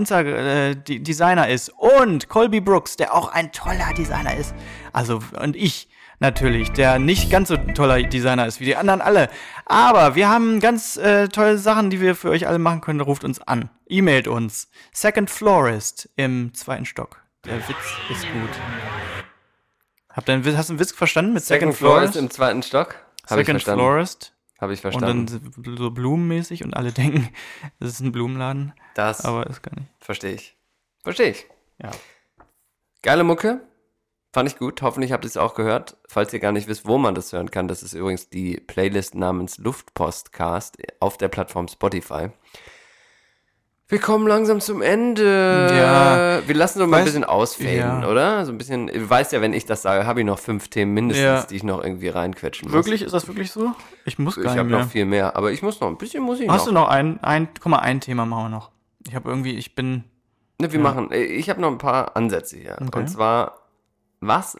Designer ist. Und Colby Brooks, der auch ein toller Designer ist. Also, und ich natürlich, der nicht ganz so ein toller Designer ist wie die anderen alle. Aber wir haben ganz tolle Sachen, die wir für euch alle machen können. Ruft uns an, e-mailt uns. Second Florist im 2. Stock. Der Witz ist gut. Hast du einen Witz verstanden mit Second Florist im 2. Stock? Second Florist. Habe ich verstanden. Und dann so blumenmäßig und alle denken, das ist ein Blumenladen. Aber das kann ich. Verstehe ich. Ja. Geile Mucke. Fand ich gut. Hoffentlich habt ihr es auch gehört. Falls ihr gar nicht wisst, wo man das hören kann, das ist übrigens die Playlist namens Luftpostcast auf der Plattform Spotify. Wir kommen langsam zum Ende. Ja. Wir lassen doch mal ein bisschen ausfaden, oder? So ein bisschen, du weißt ja, wenn ich das sage, habe ich noch 5 Themen mindestens, die ich noch irgendwie reinquetschen muss. Wirklich? Ist das wirklich so? Ich muss gar nicht mehr. Ich habe noch viel mehr, aber ich muss noch ein bisschen Musik. Hast du noch ein Thema machen wir noch. Ich habe irgendwie, ich habe noch ein paar Ansätze hier. Okay. Und zwar,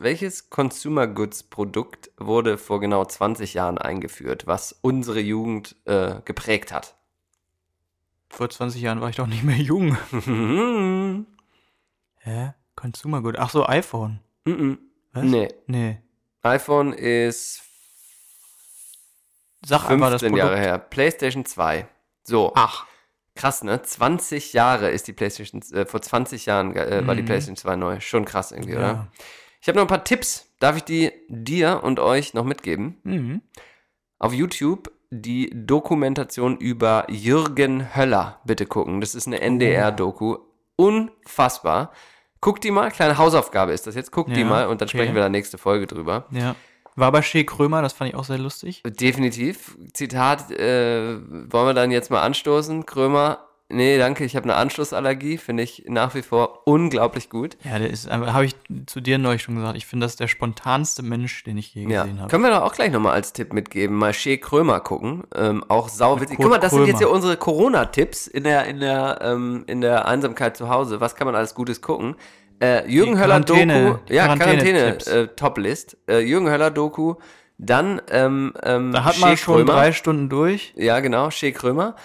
welches Consumer Goods Produkt wurde vor genau 20 Jahren eingeführt, was unsere Jugend geprägt hat? Vor 20 Jahren war ich doch nicht mehr jung. Hä? Consumer Good. Ach so, iPhone. Was? Nee. iPhone ist 15 Jahre her. PlayStation 2. So. Ach. Krass, ne? 20 Jahre ist die PlayStation, vor 20 Jahren war die PlayStation 2 neu. Schon krass irgendwie, oder? Ja. Ich habe noch ein paar Tipps. Darf ich die dir und euch noch mitgeben? Mhm. Auf YouTube die Dokumentation über Jürgen Höller bitte gucken. Das ist eine NDR-Doku. Unfassbar. Guckt die mal. Kleine Hausaufgabe ist das jetzt. Guckt die mal und dann sprechen wir da nächste Folge drüber. Ja. War bei Schee Krömer, das fand ich auch sehr lustig. Definitiv. Zitat, wollen wir dann jetzt mal anstoßen? Krömer, nee, danke, ich habe eine Anschlussallergie. Finde ich nach wie vor unglaublich gut. Ja, habe ich zu dir neulich schon gesagt. Ich finde, das ist der spontanste Mensch, den ich je gesehen habe. Können wir doch auch gleich nochmal als Tipp mitgeben. Mal Schee Krömer gucken. Auch sauwitzig. Guck mal, das sind jetzt hier unsere Corona-Tipps in der Einsamkeit zu Hause. Was kann man alles Gutes gucken? Jürgen Höller Doku. Ja, Quarantäne Toplist. Jürgen Höller Doku. Dann da hat man schon 3 Stunden durch. Ja, genau. Schee Krömer.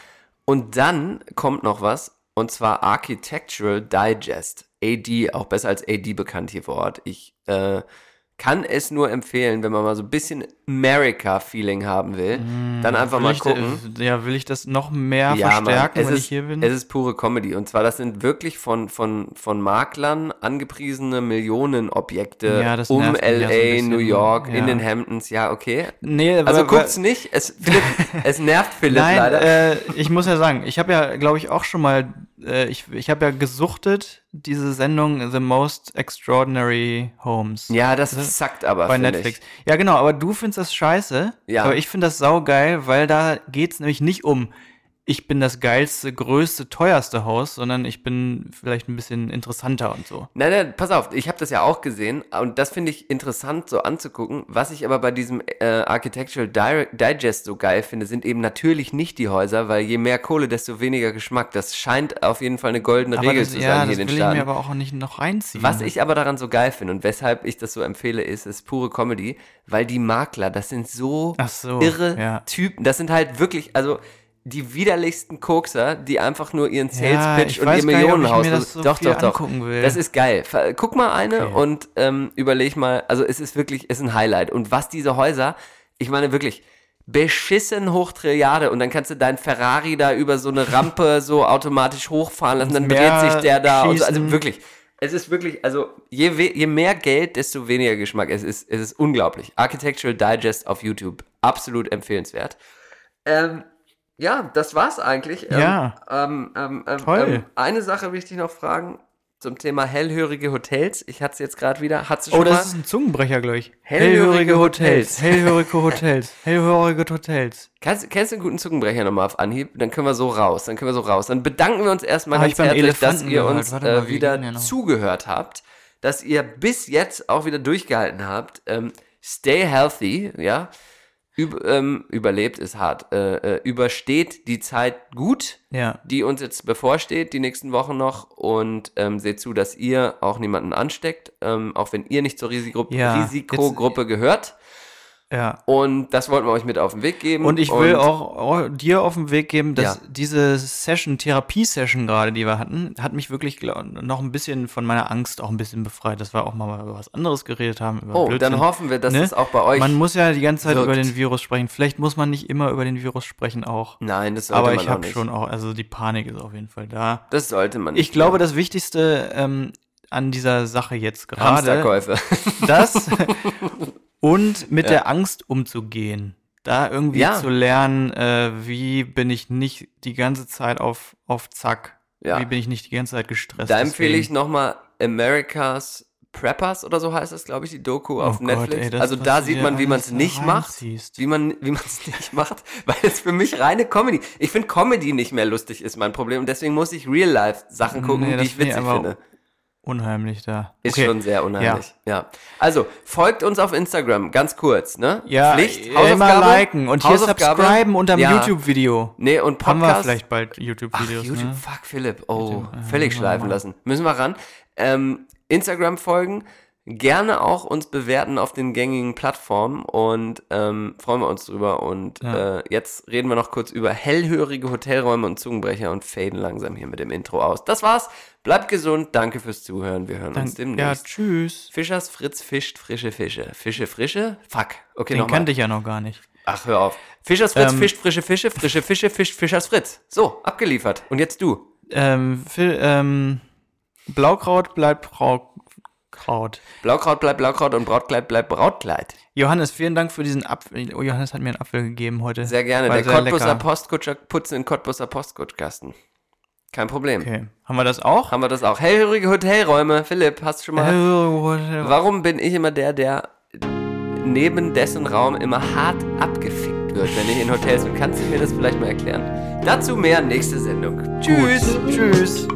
Und dann kommt noch was, und zwar Architectural Digest. AD, auch besser als AD bekannt hier vor Ort. Ich kann es nur empfehlen, wenn man mal so ein bisschen America-Feeling haben will, dann einfach mal gucken. Ja, will ich das noch mehr verstärken, wenn ich hier bin? Es ist pure Comedy. Und zwar, das sind wirklich von Maklern angepriesene Millionenobjekte LA, New York, in den Hamptons. Ja, okay. Nee, also guckt's nicht. Es nervt Philipp leider. Ich muss ja sagen, ich habe ja, glaube ich, auch schon mal ich habe ja gesuchtet, diese Sendung The Most Extraordinary Homes. Ja, das zackt aber, bei Netflix. Ich. Ja, genau, aber du findest das scheiße. Ja. Aber ich finde das saugeil, weil da geht's nämlich nicht um, ich bin das geilste, größte, teuerste Haus, sondern ich bin vielleicht ein bisschen interessanter und so. Nein, pass auf, ich habe das ja auch gesehen und das finde ich interessant so anzugucken. Was ich aber bei diesem Architectural Digest so geil finde, sind eben natürlich nicht die Häuser, weil je mehr Kohle, desto weniger Geschmack. Das scheint auf jeden Fall eine goldene Regel zu sein hier in den Staaten. Ja, das will ich mir aber auch nicht noch reinziehen. Was ich aber daran so geil finde und weshalb ich das so empfehle, ist pure Comedy, weil die Makler, das sind so irre Typen. Das sind halt wirklich, also die widerlichsten Kokser, die einfach nur ihren Sales-Pitch und ihr Millionenhaus angucken will. Das ist geil. Guck mal eine und überleg mal, also es ist wirklich, es ist ein Highlight. Und was diese Häuser, ich meine wirklich, beschissen Hochtrilliarde und dann kannst du deinen Ferrari da über so eine Rampe so automatisch hochfahren lassen, dann dreht sich der da und so, also wirklich. Es ist wirklich, also je mehr Geld, desto weniger Geschmack. Es ist unglaublich. Architectural Digest auf YouTube. Absolut empfehlenswert. Ja, das war's eigentlich. Toll. Eine Sache will ich dich noch fragen zum Thema hellhörige Hotels. Ich hatte es jetzt gerade wieder. Hat's schon das ist ein Zungenbrecher gleich. Hellhörige Hotels. Hellhörige Hotels. Hellhörige Hotels. Kennst du einen guten Zungenbrecher nochmal auf Anhieb? Dann können wir so raus. Dann bedanken wir uns erstmal ganz herzlich, dass ihr uns wieder zugehört habt. Dass ihr bis jetzt auch wieder durchgehalten habt. Stay healthy, ja. Überlebt ist hart. Übersteht die Zeit gut, die uns jetzt bevorsteht, die nächsten Wochen noch. Und seht zu, dass ihr auch niemanden ansteckt, auch wenn ihr nicht zur Risikogruppe gehört. Ja. Und das wollten wir euch mit auf den Weg geben. Und ich will auch dir auf den Weg geben, dass diese Therapie-Session gerade, die wir hatten, hat mich wirklich noch ein bisschen von meiner Angst auch ein bisschen befreit, dass wir auch mal über was anderes geredet haben. Über Blödsinn. Dann hoffen wir, dass es auch bei euch. Man muss ja die ganze Zeit über den Virus sprechen. Vielleicht muss man nicht immer über den Virus sprechen auch. Nein, das sollte man nicht. Aber ich habe schon auch, also die Panik ist auf jeden Fall da. Das sollte man nicht. Ich glaube, das Wichtigste an dieser Sache jetzt gerade. Hamsterkäufe. Das. Und mit der Angst umzugehen, da irgendwie zu lernen, wie bin ich nicht die ganze Zeit auf Zack, wie bin ich nicht die ganze Zeit gestresst. Da empfehle ich nochmal America's Preppers oder so heißt das, glaube ich, die Doku auf Netflix. Ey, also da sieht man, wie man es nicht macht, weil es für mich reine Comedy. Ich finde Comedy nicht mehr lustig ist mein Problem und deswegen muss ich Real-Life-Sachen gucken, die ich witzig finde. Unheimlich da. Ist schon sehr unheimlich, Also, folgt uns auf Instagram, ganz kurz, ne? Ja, Pflicht, immer liken und hier subscriben unter dem YouTube-Video. Nee, und Podcast. Haben wir vielleicht bald YouTube-Videos, YouTube, ne? Fuck, Philipp, völlig schleifen lassen. Müssen wir ran. Instagram folgen, gerne auch uns bewerten auf den gängigen Plattformen und freuen wir uns drüber. Und jetzt reden wir noch kurz über hellhörige Hotelräume und Zungenbrecher und faden langsam hier mit dem Intro aus. Das war's. Bleibt gesund, danke fürs Zuhören. Wir hören uns demnächst. Ja, tschüss. Fischers Fritz fischt frische Fische. Fische frische? Fuck. Okay, den kannte ich ja noch gar nicht. Ach, hör auf. Fischers Fritz fischt frische Fische fischt Fischers Fritz. So, abgeliefert. Und jetzt du. Blaukraut bleibt Kraut. Blaukraut bleibt Blaukraut und Brautkleid bleibt Brautkleid. Johannes, vielen Dank für diesen Apfel. Johannes hat mir einen Apfel gegeben heute. Sehr gerne. Der Cottbuser Postkutscher putzt den Cottbuser Postkutschkasten. Kein Problem. Okay. Haben wir das auch. Hellhörige Hotelräume. Philipp, hast du schon mal... Warum bin ich immer der neben dessen Raum immer hart abgefickt wird, wenn ich in Hotels bin? Kannst du mir das vielleicht mal erklären? Dazu mehr nächste Sendung. Tschüss. Gut. Tschüss.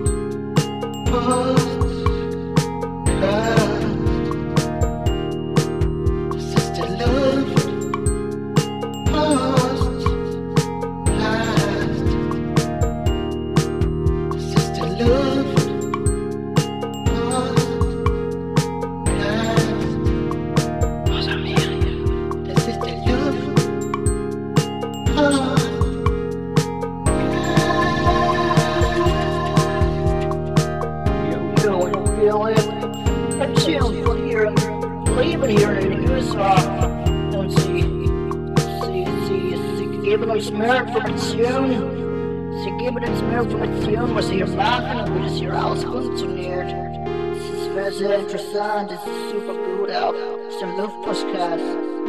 Sehr interessant, es ist super gut auch zum Luftpostcast.